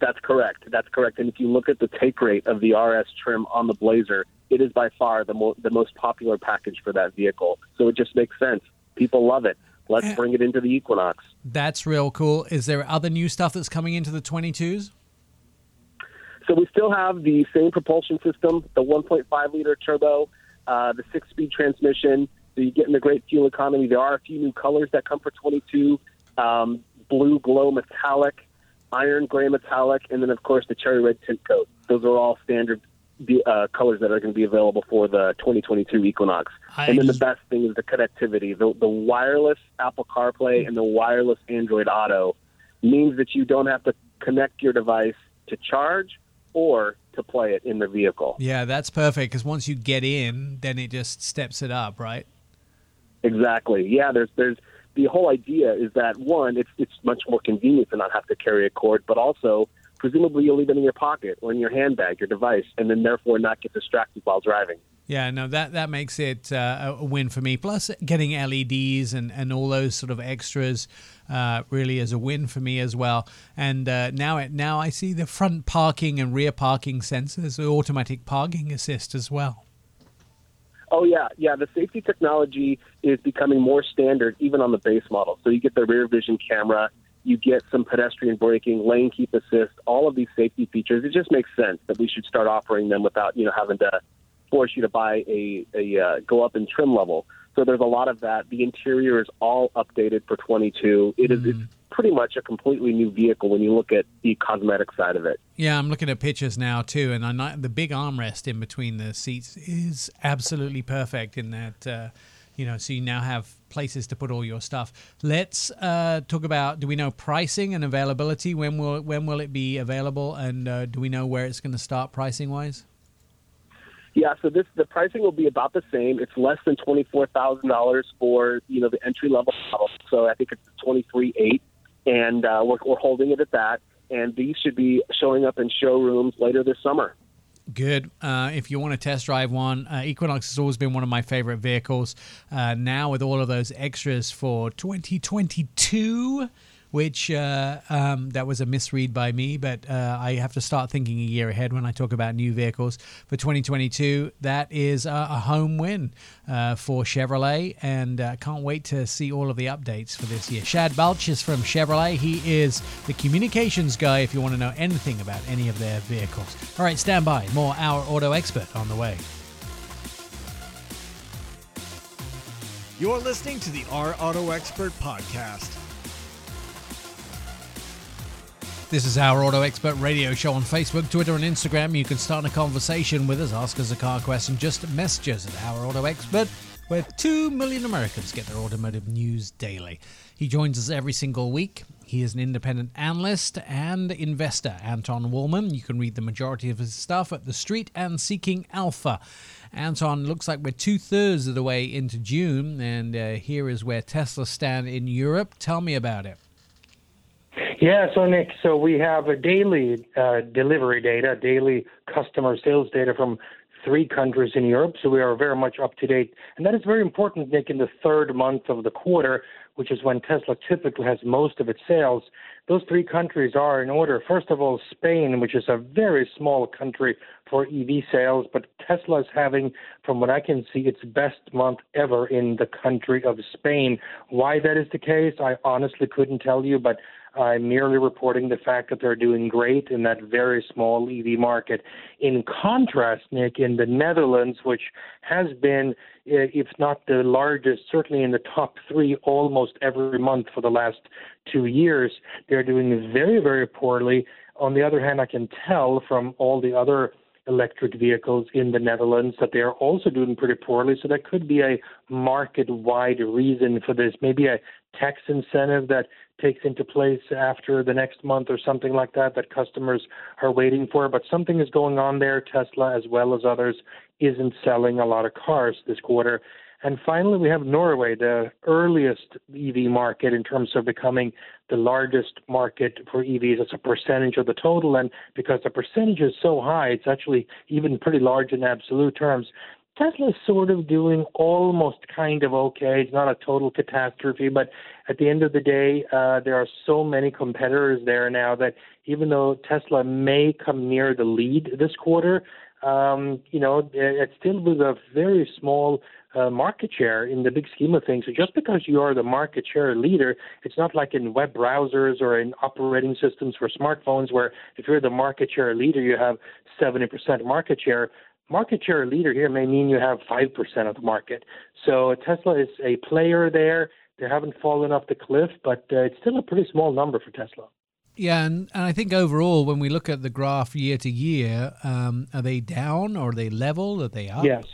That's correct. That's correct. And if you look at the take rate of the R S trim on the Blazer, it is by far the, mo- the most popular package for that vehicle. So it just makes sense. People love it. Let's uh, bring it into the Equinox. That's real cool. Is there other new stuff that's coming into the twenty-twos? So we still have the same propulsion system, the one point five liter turbo, uh, the six-speed transmission. So you're getting the great fuel economy. There are a few new colors that come for twenty-two, um, blue glow metallic, iron gray metallic, and then, of course, the cherry red tint coat. Those are all standard uh, colors that are going to be available for the twenty twenty-two Equinox. I and then just... the best thing is the connectivity. The, the wireless Apple CarPlay and the wireless Android Auto means that you don't have to connect your device to charge or to play it in the vehicle. Yeah, that's perfect, because once you get in, then it just steps it up, right? Exactly. Yeah, there's there's the whole idea is that, one, it's it's much more convenient to not have to carry a cord, but also, presumably, you'll leave it in your pocket or in your handbag, your device, and then therefore not get distracted while driving. Yeah, no, that, that makes it uh, a win for me. Plus, getting L E Ds and, and all those sort of extras uh, really is a win for me as well. And uh, now it, now I see the front parking and rear parking sensors, the automatic parking assist as well. Oh, yeah. Yeah, the safety technology is becoming more standard even on the base model. So you get the rear vision camera, you get some pedestrian braking, lane keep assist, all of these safety features. It just makes sense that we should start offering them without, you know, having to force you to buy a, a uh, go up in trim level. So there's a lot of that. The interior is all updated for twenty-two. It is mm. it's pretty much a completely new vehicle when you look at the cosmetic side of it. Yeah, I'm looking at pictures now too, and I'm not, the big armrest in between the seats is absolutely perfect in that, uh, you know, so you now have places to put all your stuff. Let's uh, talk about, do we know pricing and availability? When will, when will it be available, and uh, do we know where it's going to start pricing-wise? Yeah, so this the pricing will be about the same. It's less than twenty-four thousand dollars for, you know, the entry-level model. So I think it's twenty-three eight, and uh, we're, we're holding it at that. And these should be showing up in showrooms later this summer. Good. Uh, if you want to test drive one, uh, Equinox has always been one of my favorite vehicles. Uh, now with all of those extras for twenty twenty-two... which uh, um, that was a misread by me, but uh, I have to start thinking a year ahead when I talk about new vehicles. For twenty twenty-two, that is a, a home win uh, for Chevrolet, and I uh, can't wait to see all of the updates for this year. Shad Balch is from Chevrolet. He is the communications guy if you want to know anything about any of their vehicles. All right, stand by. More Our Auto Expert on the way. You're listening to the R Auto Expert Podcast. This is our Auto Expert radio show on Facebook, Twitter, and Instagram. You can start a conversation with us, ask us a car question, just message us at Our Auto Expert, where two million Americans get their automotive news daily. He joins us every single week. He is an independent analyst and investor, Anton Woolman. You can read the majority of his stuff at The Street and Seeking Alpha. Anton, looks like we're two-thirds of the way into June, and uh, here is where Tesla stand in Europe. Tell me about it. Yeah, so Nick, so we have a daily uh, delivery data, daily customer sales data from three countries in Europe, so we are very much up to date. And that is very important, Nick, in the third month of the quarter, which is when Tesla typically has most of its sales. Those three countries are in order. First of all, Spain, which is a very small country for E V sales, but Tesla is having, from what I can see, its best month ever in the country of Spain. Why that is the case, I honestly couldn't tell you, but I'm merely reporting the fact that they're doing great in that very small E V market. In contrast, Nick, in the Netherlands, which has been, if not the largest, certainly in the top three almost every month for the last two years, they're doing very, very poorly. On the other hand, I can tell from all the other electric vehicles in the Netherlands that they are also doing pretty poorly. So that could be a market-wide reason for this, maybe a tax incentive that takes into place after the next month or something like that that customers are waiting for. But something is going on there. Tesla, as well as others, isn't selling a lot of cars this quarter. And finally, we have Norway, the earliest E V market in terms of becoming the largest market for E Vs as a percentage of the total. And because the percentage is so high, it's actually even pretty large in absolute terms. Tesla's sort of doing almost kind of okay. It's not a total catastrophe, but at the end of the day, uh, there are so many competitors there now that even though Tesla may come near the lead this quarter, um, you know, it's still with a very small Uh, market share in the big scheme of things. So just because you are the market share leader, it's not like in web browsers or in operating systems for smartphones where if you're the market share leader, you have seventy percent market share. Market share leader here may mean you have five percent of the market. So Tesla is a player there. They haven't fallen off the cliff, but uh, it's still a pretty small number for Tesla. Yeah, and, and I think overall, when we look at the graph year to year, um, are they down or are they level? Are they up? Yes.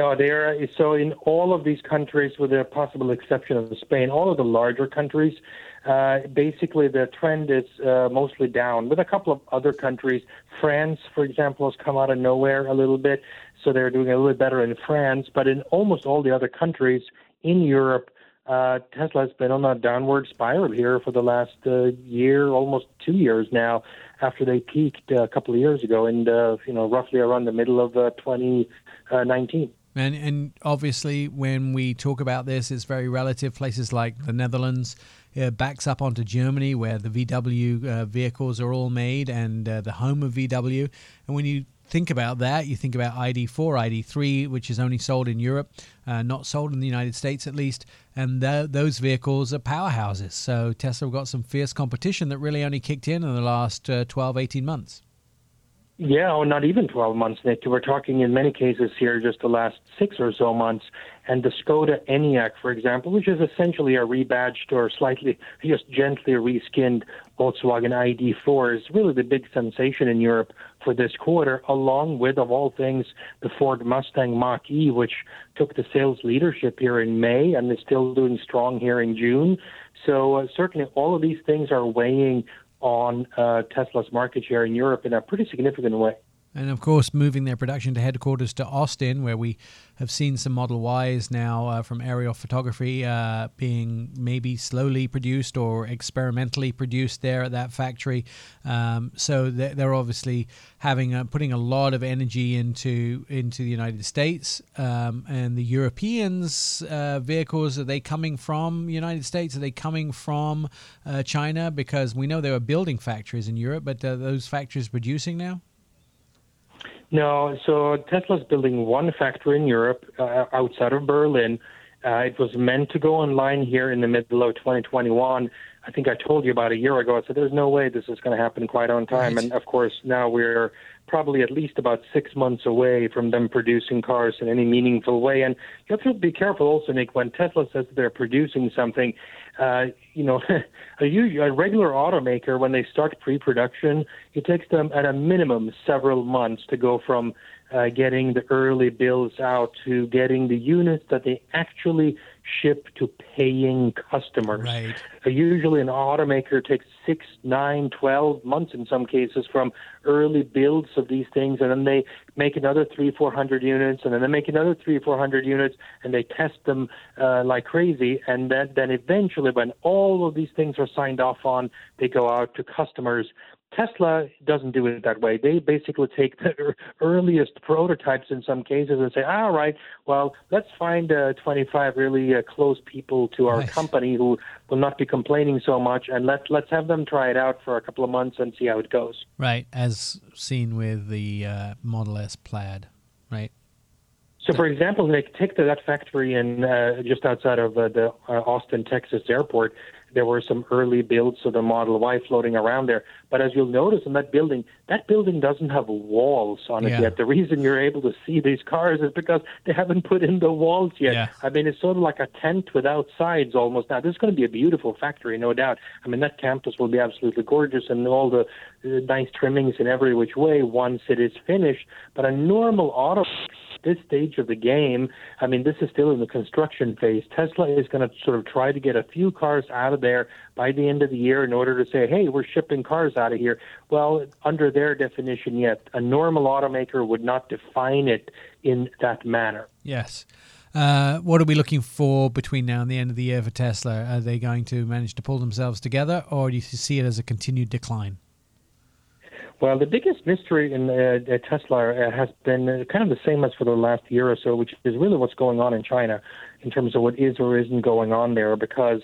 No, they are. So in all of these countries, with the possible exception of Spain, all of the larger countries, uh, basically the trend is uh, mostly down, with a couple of other countries. France, for example, has come out of nowhere a little bit, so they're doing a little bit better in France. But in almost all the other countries in Europe, uh, Tesla has been on a downward spiral here for the last uh, year, almost two years now, after they peaked uh, a couple of years ago, and uh, you know, roughly around the middle of uh, twenty nineteen. And and obviously, when we talk about this, it's very relative. Places like the Netherlands uh, backs up onto Germany, where the V W uh, vehicles are all made, and uh, the home of V W. And when you think about that, you think about I D four, I D three, which is only sold in Europe, uh, not sold in the United States at least. And th- those vehicles are powerhouses. So Tesla got some fierce competition that really only kicked in in the last uh, twelve, eighteen months. Yeah, or not even twelve months, Nick. We're talking in many cases here just the last six or so months. And the Skoda Enyaq, for example, which is essentially a rebadged or slightly, just gently reskinned Volkswagen I D four, is really the big sensation in Europe for this quarter, along with, of all things, the Ford Mustang Mach-E, which took the sales leadership here in May and is still doing strong here in June. So uh, certainly all of these things are weighing on uh, Tesla's market share in Europe in a pretty significant way. And of course, moving their production to headquarters to Austin, where we have seen some Model Ys now uh, from aerial photography uh, being maybe slowly produced or experimentally produced there at that factory. Um, so they're obviously having a, putting a lot of energy into into the United States um, and the Europeans' uh, vehicles. Are they coming from the United States? Are they coming from uh, China? Because we know there are building factories in Europe, but are those factories producing now? No, so Tesla's building one factory in Europe uh, outside of Berlin. Uh, it was meant to go online here in the middle of twenty twenty-one. I think I told you about a year ago. I said, there's no way this is going to happen quite on time. Right. And, of course, now we're probably at least about six months away from them producing cars in any meaningful way. And you have to be careful also, Nick, when Tesla says they're producing something, uh, you know, a, a regular automaker, when they start pre-production, it takes them at a minimum several months to go from uh, getting the early builds out to getting the units that they actually ship to paying customers. Right. So usually an automaker takes six, nine, twelve months in some cases from early builds of these things, and then they make another three, four hundred units, and then they make another three, four hundred units, and they test them uh, like crazy, and then, then eventually when all of these things are signed off on, they go out to customers. Tesla doesn't do it that way. They basically take the earliest prototypes in some cases and say, all right, well, let's find uh, twenty-five really uh, close people to our nice. company who will not be complaining so much, and let, let's have them try it out for a couple of months and see how it goes. Right, as seen with the uh, Model S Plaid, right? So, for example, Nick, take that factory in uh, just outside of uh, the uh, Austin, Texas airport. There were some early builds of the Model Y floating around there. But as you'll notice in that building, that building doesn't have walls on it yeah. yet. The reason you're able to see these cars is because they haven't put in the walls yet. Yeah. I mean, it's sort of like a tent without sides almost now. This is going to be a beautiful factory, no doubt. I mean, that campus will be absolutely gorgeous and all the uh, nice trimmings in every which way once it is finished. But a normal auto... this stage of the game, I mean, this is still in the construction phase. Tesla is going to sort of try to get a few cars out of there by the end of the year in order to say, hey, we're shipping cars out of here. Well, under their definition yet, a normal automaker would not define it in that manner. Yes. Uh, what are we looking for between now and the end of the year for Tesla? Are they going to manage to pull themselves together, or do you see it as a continued decline? Well, the biggest mystery in uh, Tesla has been kind of the same as for the last year or so, which is really what's going on in China in terms of what is or isn't going on there, because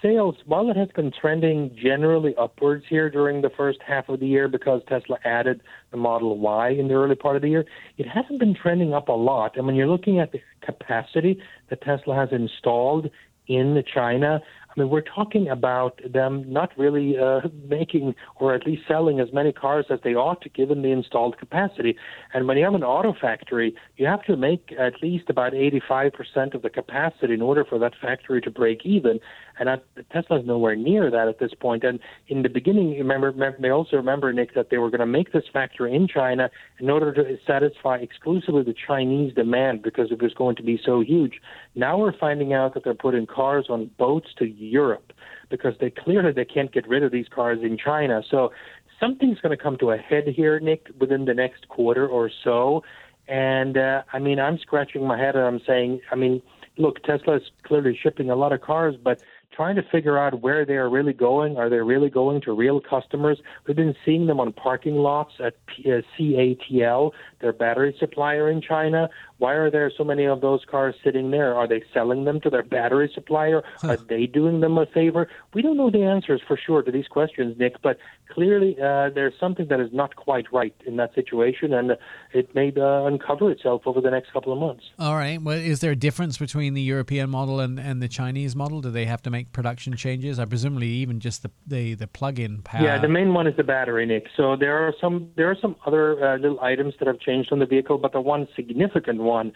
sales, while it has been trending generally upwards here during the first half of the year because Tesla added the Model Y in the early part of the year, it hasn't been trending up a lot. And when you're looking at the capacity that Tesla has installed in China, I mean, we're talking about them not really uh, making or at least selling as many cars as they ought to given the installed capacity. And when you have an auto factory, you have to make at least about eighty-five percent of the capacity in order for that factory to break even. And I, Tesla's nowhere near that at this point. And in the beginning, you remember, they also remember, Nick, that they were going to make this factory in China in order to satisfy exclusively the Chinese demand because it was going to be so huge. Now we're finding out that they're putting cars on boats to Europe because they clearly they can't get rid of these cars in China. So something's going to come to a head here, Nick, within the next quarter or so. And, uh, I mean, I'm scratching my head and I'm saying, I mean, look, Tesla's clearly shipping a lot of cars, but trying to figure out where they are really going. Are they really going to real customers? We've been seeing them on parking lots at C A T L, their battery supplier in China. Why are there so many of those cars sitting there? Are they selling them to their battery supplier? Huh. Are they doing them a favor? We don't know the answers for sure to these questions, Nick, but clearly uh, there's something that is not quite right in that situation, and it may uh, uncover itself over the next couple of months. All right. Well, is there a difference between the European model and, and the Chinese model? Do they have to make production changes? I presumably even just the, the, the plug-in power. Yeah, the main one is the battery, Nick. So there are some, there are some other uh, little items that have changed on the vehicle, but the one significant one one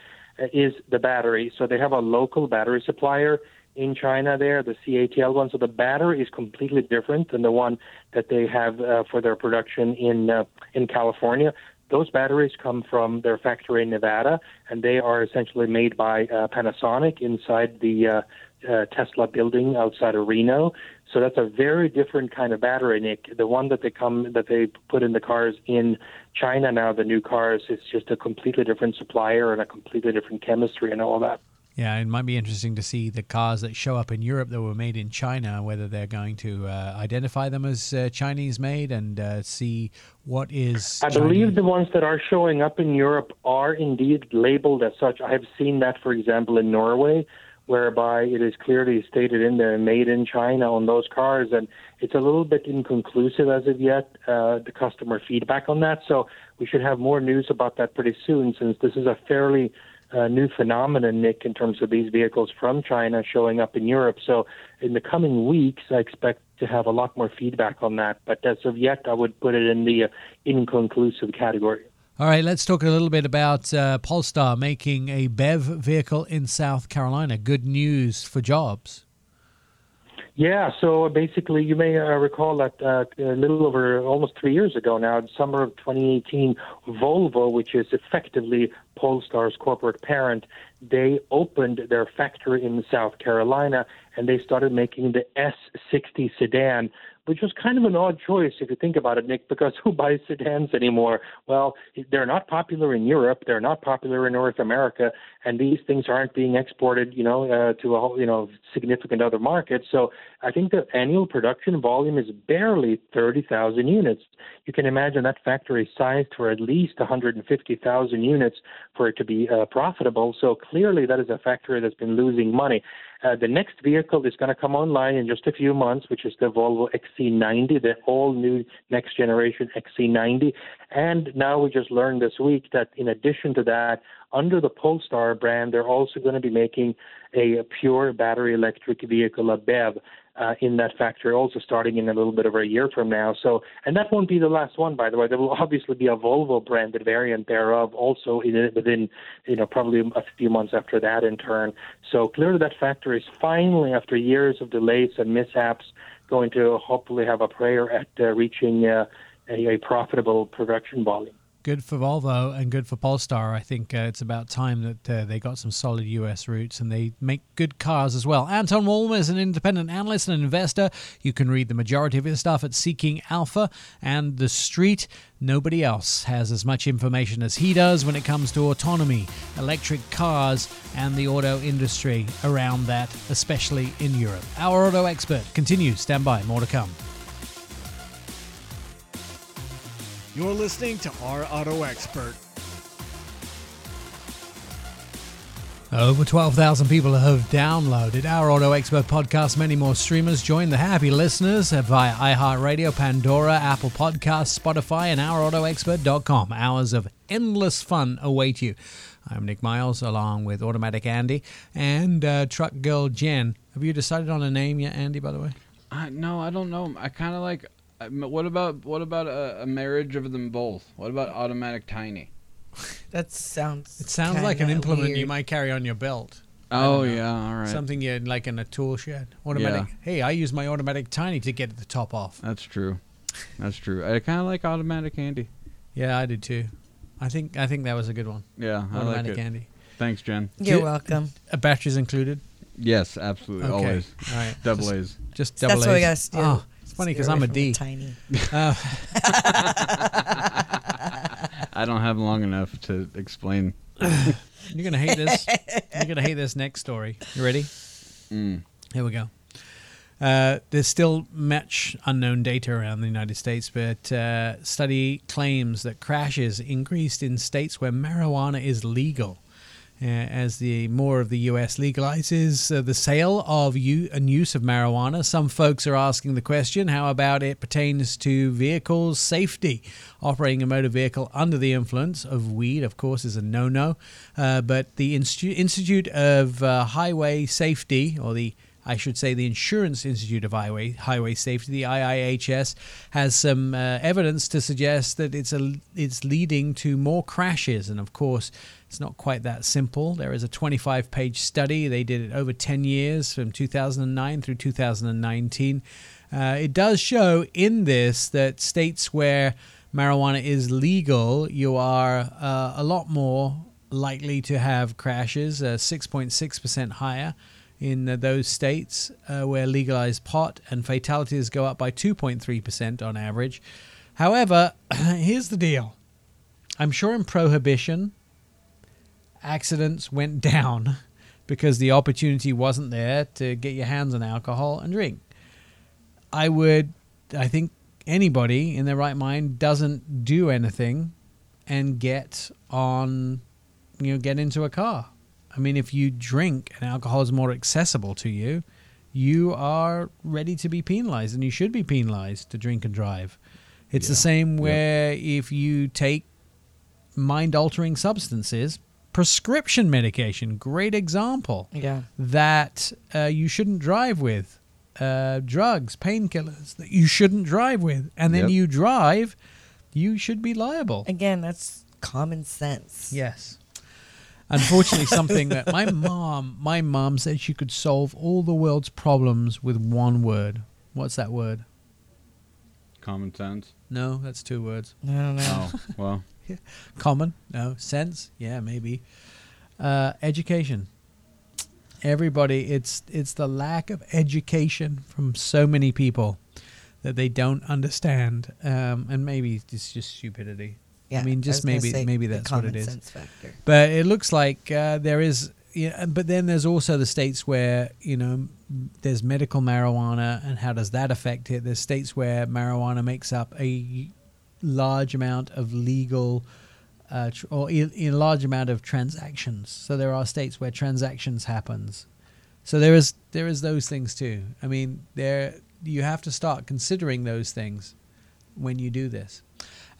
is the battery. So they have a local battery supplier in China there, the C A T L one. So the battery is completely different than the one that they have uh, for their production in uh, in California. Those batteries come from their factory in Nevada, and they are essentially made by uh, Panasonic inside the uh, uh, Tesla building outside of Reno. So that's a very different kind of battery, Nick. The one that they come that they put in the cars in China now, the new cars, it's just a completely different supplier and a completely different chemistry and all that. Yeah, it might be interesting to see the cars that show up in Europe that were made in China, whether they're going to uh, identify them as uh, Chinese-made and uh, see what is... I Chinese. believe the ones that are showing up in Europe are indeed labeled as such. I have seen that, for example, in Norway, whereby it is clearly stated in there, made in China on those cars, and it's a little bit inconclusive as of yet, uh, the customer feedback on that. So we should have more news about that pretty soon, since this is a fairly... Uh, new phenomenon, Nick, in terms of these vehicles from China showing up in Europe. So in the coming weeks, I expect to have a lot more feedback on that. But as of yet, I would put it in the uh, inconclusive category. All right, let's talk a little bit about uh, Polestar making a B E V vehicle in South Carolina. Good news for jobs. Yeah, so basically you may uh, recall that uh, a little over almost three years ago now, in the summer of twenty eighteen, Volvo, which is effectively Polestar's corporate parent, they opened their factory in South Carolina and they started making the S sixty sedan, which was kind of an odd choice if you think about it, Nick, because who buys sedans anymore? Well, they're not popular in Europe. They're not popular in North America. And these things aren't being exported, you know, uh, to a whole, you know, significant other market. So I think the annual production volume is barely thirty thousand units. You can imagine that factory sized for at least one hundred fifty thousand units for it to be uh, profitable. So clearly that is a factory that's been losing money. Uh, the next vehicle is going to come online in just a few months, which is the Volvo X C ninety, the all-new next-generation X C ninety. And now we just learned this week that in addition to that, under the Polestar brand, they're also going to be making a, a pure battery electric vehicle, a B E V, uh, in that factory, also starting in a little bit over a year from now. So, and that won't be the last one, by the way. There will obviously be a Volvo-branded variant thereof, also in, within, you know, probably a few months after that in turn. So clearly that factory is finally, after years of delays and mishaps, going to hopefully have a prayer at uh, reaching uh, a, a profitable production volume. Good for Volvo and good for Polestar. I think uh, it's about time that uh, they got some solid U S roots and they make good cars as well. Anton Walmer is an independent analyst and investor. You can read the majority of his stuff at Seeking Alpha and The Street. Nobody else has as much information as he does when it comes to autonomy, electric cars, and the auto industry around that, especially in Europe. Our Auto Expert continues. Stand by. More to come. You're listening to Our Auto Expert. Over twelve thousand people have downloaded Our Auto Expert podcast. Many more streamers join the happy listeners via iHeartRadio, Pandora, Apple Podcasts, Spotify, and our auto expert dot com. Hours of endless fun await you. I'm Nick Miles, along with Automatic Andy and uh, Truck Girl Jen. Have you decided on a name yet, Andy, by the way? Uh, no, I don't know. I kind of like... What about what about a, a marriage of them both? What about Automatic Tiny? That sounds. It sounds like an implement weird. You might carry on your belt. Oh yeah, all right. Something you like in a tool shed. Automatic. Yeah. Hey, I use my Automatic Tiny to get the top off. That's true. That's true. I kind of like Automatic Andy. Yeah, I did too. I think I think that was a good one. Yeah, I Automatic like it. Andy. Thanks, Jen. You're you, welcome. Uh, batteries included. Yes, absolutely. Okay. Always. All right. Double just, A's. Just double That's A's. That's what we gotta do. Oh. Funny because I'm a D. Tiny. Uh, I don't have long enough to explain. You're gonna hate this. You're gonna hate this next story. You ready? Mm. Here we go. Uh, there's still much unknown data around the United States, but uh, study claims that crashes increased in states where marijuana is legal. Uh, as the more of the U S legalizes uh, the sale of u- and use of marijuana, some folks are asking the question, how about it pertains to vehicle safety? Operating a motor vehicle under the influence of weed, of course, is a no-no. Uh, but the Instu- Institute of uh, Highway Safety, or the I should say the Insurance Institute of Highway Highway Safety, the I I H S, has some uh, evidence to suggest that it's a, it's leading to more crashes. And of course, it's not quite that simple. There is a twenty-five page study. They did it over ten years from two thousand nine through two thousand nineteen. Uh, it does show in this that states where marijuana is legal, you are uh, a lot more likely to have crashes, uh, six point six percent higher in those states uh, where legalized pot, and fatalities go up by two point three percent on average. However, here's the deal. I'm sure in Prohibition, accidents went down because the opportunity wasn't there to get your hands on alcohol and drink. I would, I think anybody in their right mind doesn't do anything and get on, you know, get into a car. I mean, if you drink and alcohol is more accessible to you, you are ready to be penalized, and you should be penalized to drink and drive. It's yeah. the same where yep. if you take mind-altering substances, prescription medication, great example, yeah. that uh, you shouldn't drive with, uh, drugs, painkillers that you shouldn't drive with, and then yep. you drive, you should be liable. Again, that's common sense. Yes. Unfortunately, something that my mom, my mom said she could solve all the world's problems with one word. What's that word? Common sense? No, that's two words. I don't know. Oh, well. Yeah. Common? No. Sense? Yeah, maybe. Uh, education. Everybody, it's it's the lack of education from so many people that they don't understand, um, and maybe it's just stupidity. Yeah, I mean, just I maybe maybe that's what it is. Sense factor. But it looks like uh, there is, you know, but then there's also the states where, you know, there's medical marijuana, and how does that affect it? There's states where marijuana makes up a large amount of legal. Uh, tr- or in, in a large amount of transactions. So there are states where transactions happens. So there is there is those things too. I mean, there you have to start considering those things when you do this.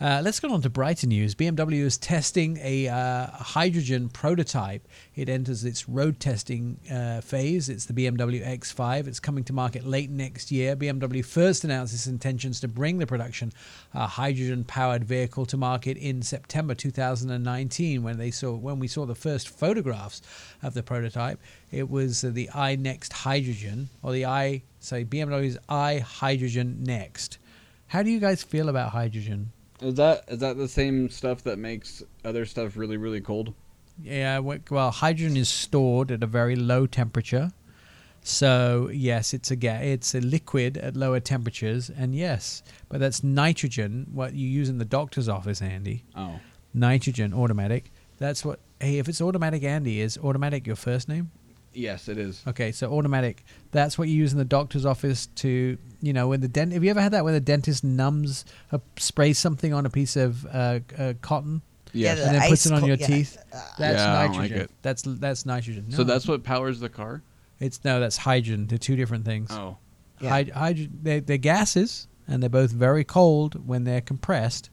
Uh, let's go on to brighter news. B M W is testing a uh, hydrogen prototype. It enters its road testing uh, phase. It's the B M W X five. It's coming to market late next year. B M W first announced its intentions to bring the production uh, hydrogen-powered vehicle to market in September two thousand nineteen. When they saw when we saw the first photographs of the prototype, it was uh, the iNext Hydrogen, or the i sorry B M W's i Hydrogen Next. How do you guys feel about hydrogen? Is that is that the same stuff that makes other stuff really, really cold? Yeah, well, hydrogen is stored at a very low temperature. So, yes, it's a ga- it's a liquid at lower temperatures. And, yes, but that's nitrogen, what you use in the doctor's office, Andy. Oh. Nitrogen, automatic. That's what... Hey, if it's automatic, Andy, is automatic your first name? Yes, it is. Okay, so automatic. That's what you use in the doctor's office to... You know, when the dent. Have you ever had that where the dentist numbs, uh, sprays something on a piece of uh, uh, cotton, yeah, and the then puts it on co- your yeah. teeth? That's yeah, nitrogen. I don't like it. That's that's nitrogen. No. So that's what powers the car. It's no, that's hydrogen. They're two different things. Oh, yeah. Hyd- hydrogen. They, they're gases, and they're both very cold when they're compressed,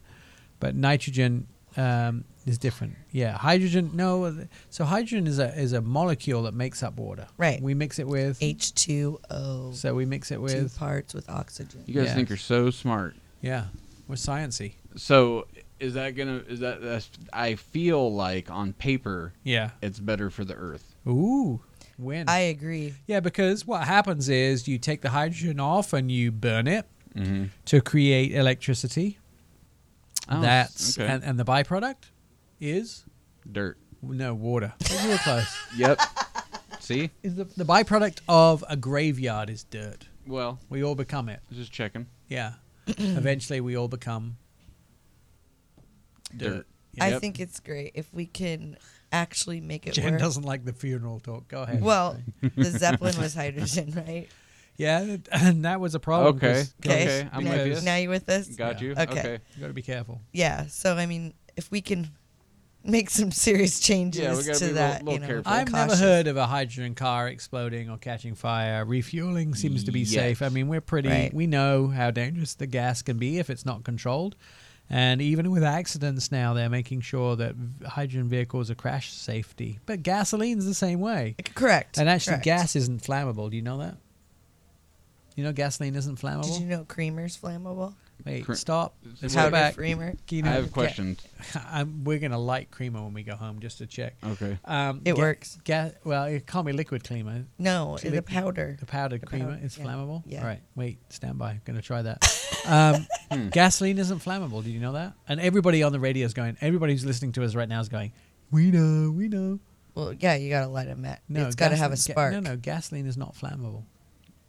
but nitrogen um, is different. Yeah, hydrogen. No, so hydrogen is a is a molecule that makes up water. Right. We mix it with H two O. So we mix it with two parts with oxygen. You guys yeah. think you're so smart. Yeah, we're science-y. So is that gonna? Is that? That's, I feel like on paper. Yeah. It's better for the earth. Ooh. When? I agree. Yeah, because what happens is you take the hydrogen off and you burn it mm-hmm. to create electricity. Oh, that's okay. and, and the byproduct. Is? Dirt. No, water. You were close. Yep. See? Is the, the byproduct of a graveyard is dirt. Well. We all become it. Just checking. Yeah. Eventually we all become dirt. dirt. Yep. I think it's great if we can actually make it Jen work. Jen doesn't like the funeral talk. Go ahead. Well, the Zeppelin was hydrogen, right? Yeah, and that was a problem. Okay. Okay. I'm with you. Now you with us? Got yeah. you. Okay. okay. You got to be careful. Yeah. So, I mean, if we can... Make some serious changes yeah, we gotta to be that. Little, little you know, I've cautious. Never heard of a hydrogen car exploding or catching fire. Refueling seems to be yes. safe. I mean, we're pretty. Right. We know how dangerous the gas can be if it's not controlled, and even with accidents now, they're making sure that hydrogen vehicles are crash safety. But gasoline's the same way. Correct. And actually, Correct. gas isn't flammable. Do you know that? You know, gasoline isn't flammable. Did you know creamer's flammable? Wait, Cre- stop. How about creamer? You know, I have questions. I'm, we're going to light creamer when we go home just to check. Okay. Um, it ga- works. Ga- well, it can't be liquid creamer. No, it's the powder. The powdered the creamer powder. is yeah. flammable? Yeah. All right, wait, stand by. I'm going to try that. um, hmm. Gasoline isn't flammable. Did you know that? And everybody on the radio is going, everybody who's listening to us right now is going, we know, we know. Well, yeah, you got to light a match. No, it's got to have a spark. Ga- no, no, gasoline is not flammable.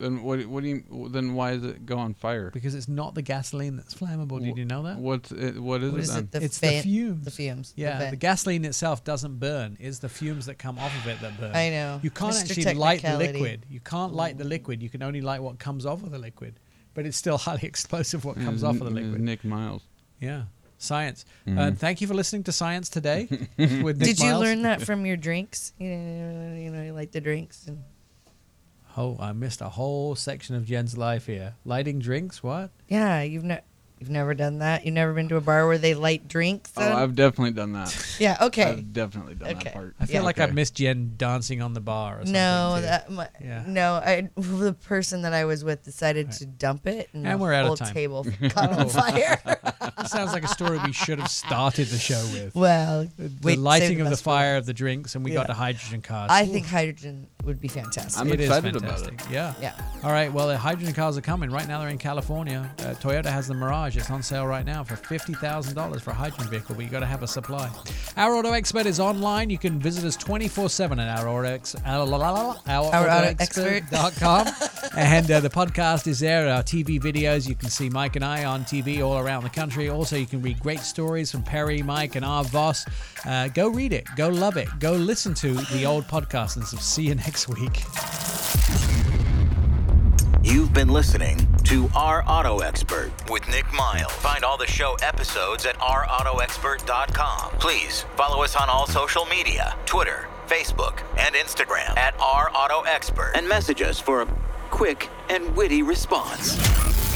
Then what? What do you? Then why does it go on fire? Because it's not the gasoline that's flammable. Did you know that? What's it, what is what it? Is it the it's fa- the fumes. The fumes. Yeah, the, the gasoline itself doesn't burn. It's the fumes that come off of it that burn. I know. You can't Mister actually light the liquid. You can't light the liquid. You can only light what comes off of the liquid. But it's still highly explosive what comes off of the liquid. Nick Miles. Yeah. Science. Mm-hmm. Uh, thank you for listening to Science Today with Nick Did Miles. You learn that from your drinks? You know, you know, you like the drinks and... Oh, I missed a whole section of Jen's life here. Lighting drinks, what? Yeah, you've not. You've never done that? You've never been to a bar where they light drinks? Oh, I've definitely done that. Yeah, okay. I've definitely done okay. that part. I feel yeah. like okay. I missed Jen dancing on the bar or something. No, that, my, yeah. no. I, the person that I was with decided right. to dump it, and, and we're the whole out of time. Table caught on fire. That sounds like a story we should have started the show with. Well, the, wait, the lighting of the fire ones. Of the drinks, and we yeah. got to hydrogen cars. I Ooh. think hydrogen would be fantastic. I'm it excited is fantastic. about it. Yeah. yeah. All right, well, the hydrogen cars are coming. Right now they're in California. Uh, Toyota has the Mirage. It's on sale right now for fifty thousand dollars for a hydrogen vehicle, but you got to have a supply. Our Auto Expert is online. You can visit us twenty-four seven at our Auto Expert. And uh, the podcast is there. Our T V videos. You can see Mike and I on T V all around the country. Also, you can read great stories from Perry, Mike, and our Voss. Uh, go read it. Go love it. Go listen to the old podcast. And so see you next week. You've been listening to Our Auto Expert with Nick Miles. Find all the show episodes at our auto expert dot com. Please follow us on all social media, Twitter, Facebook, and Instagram at Our Auto Expert, and message us for a quick and witty response.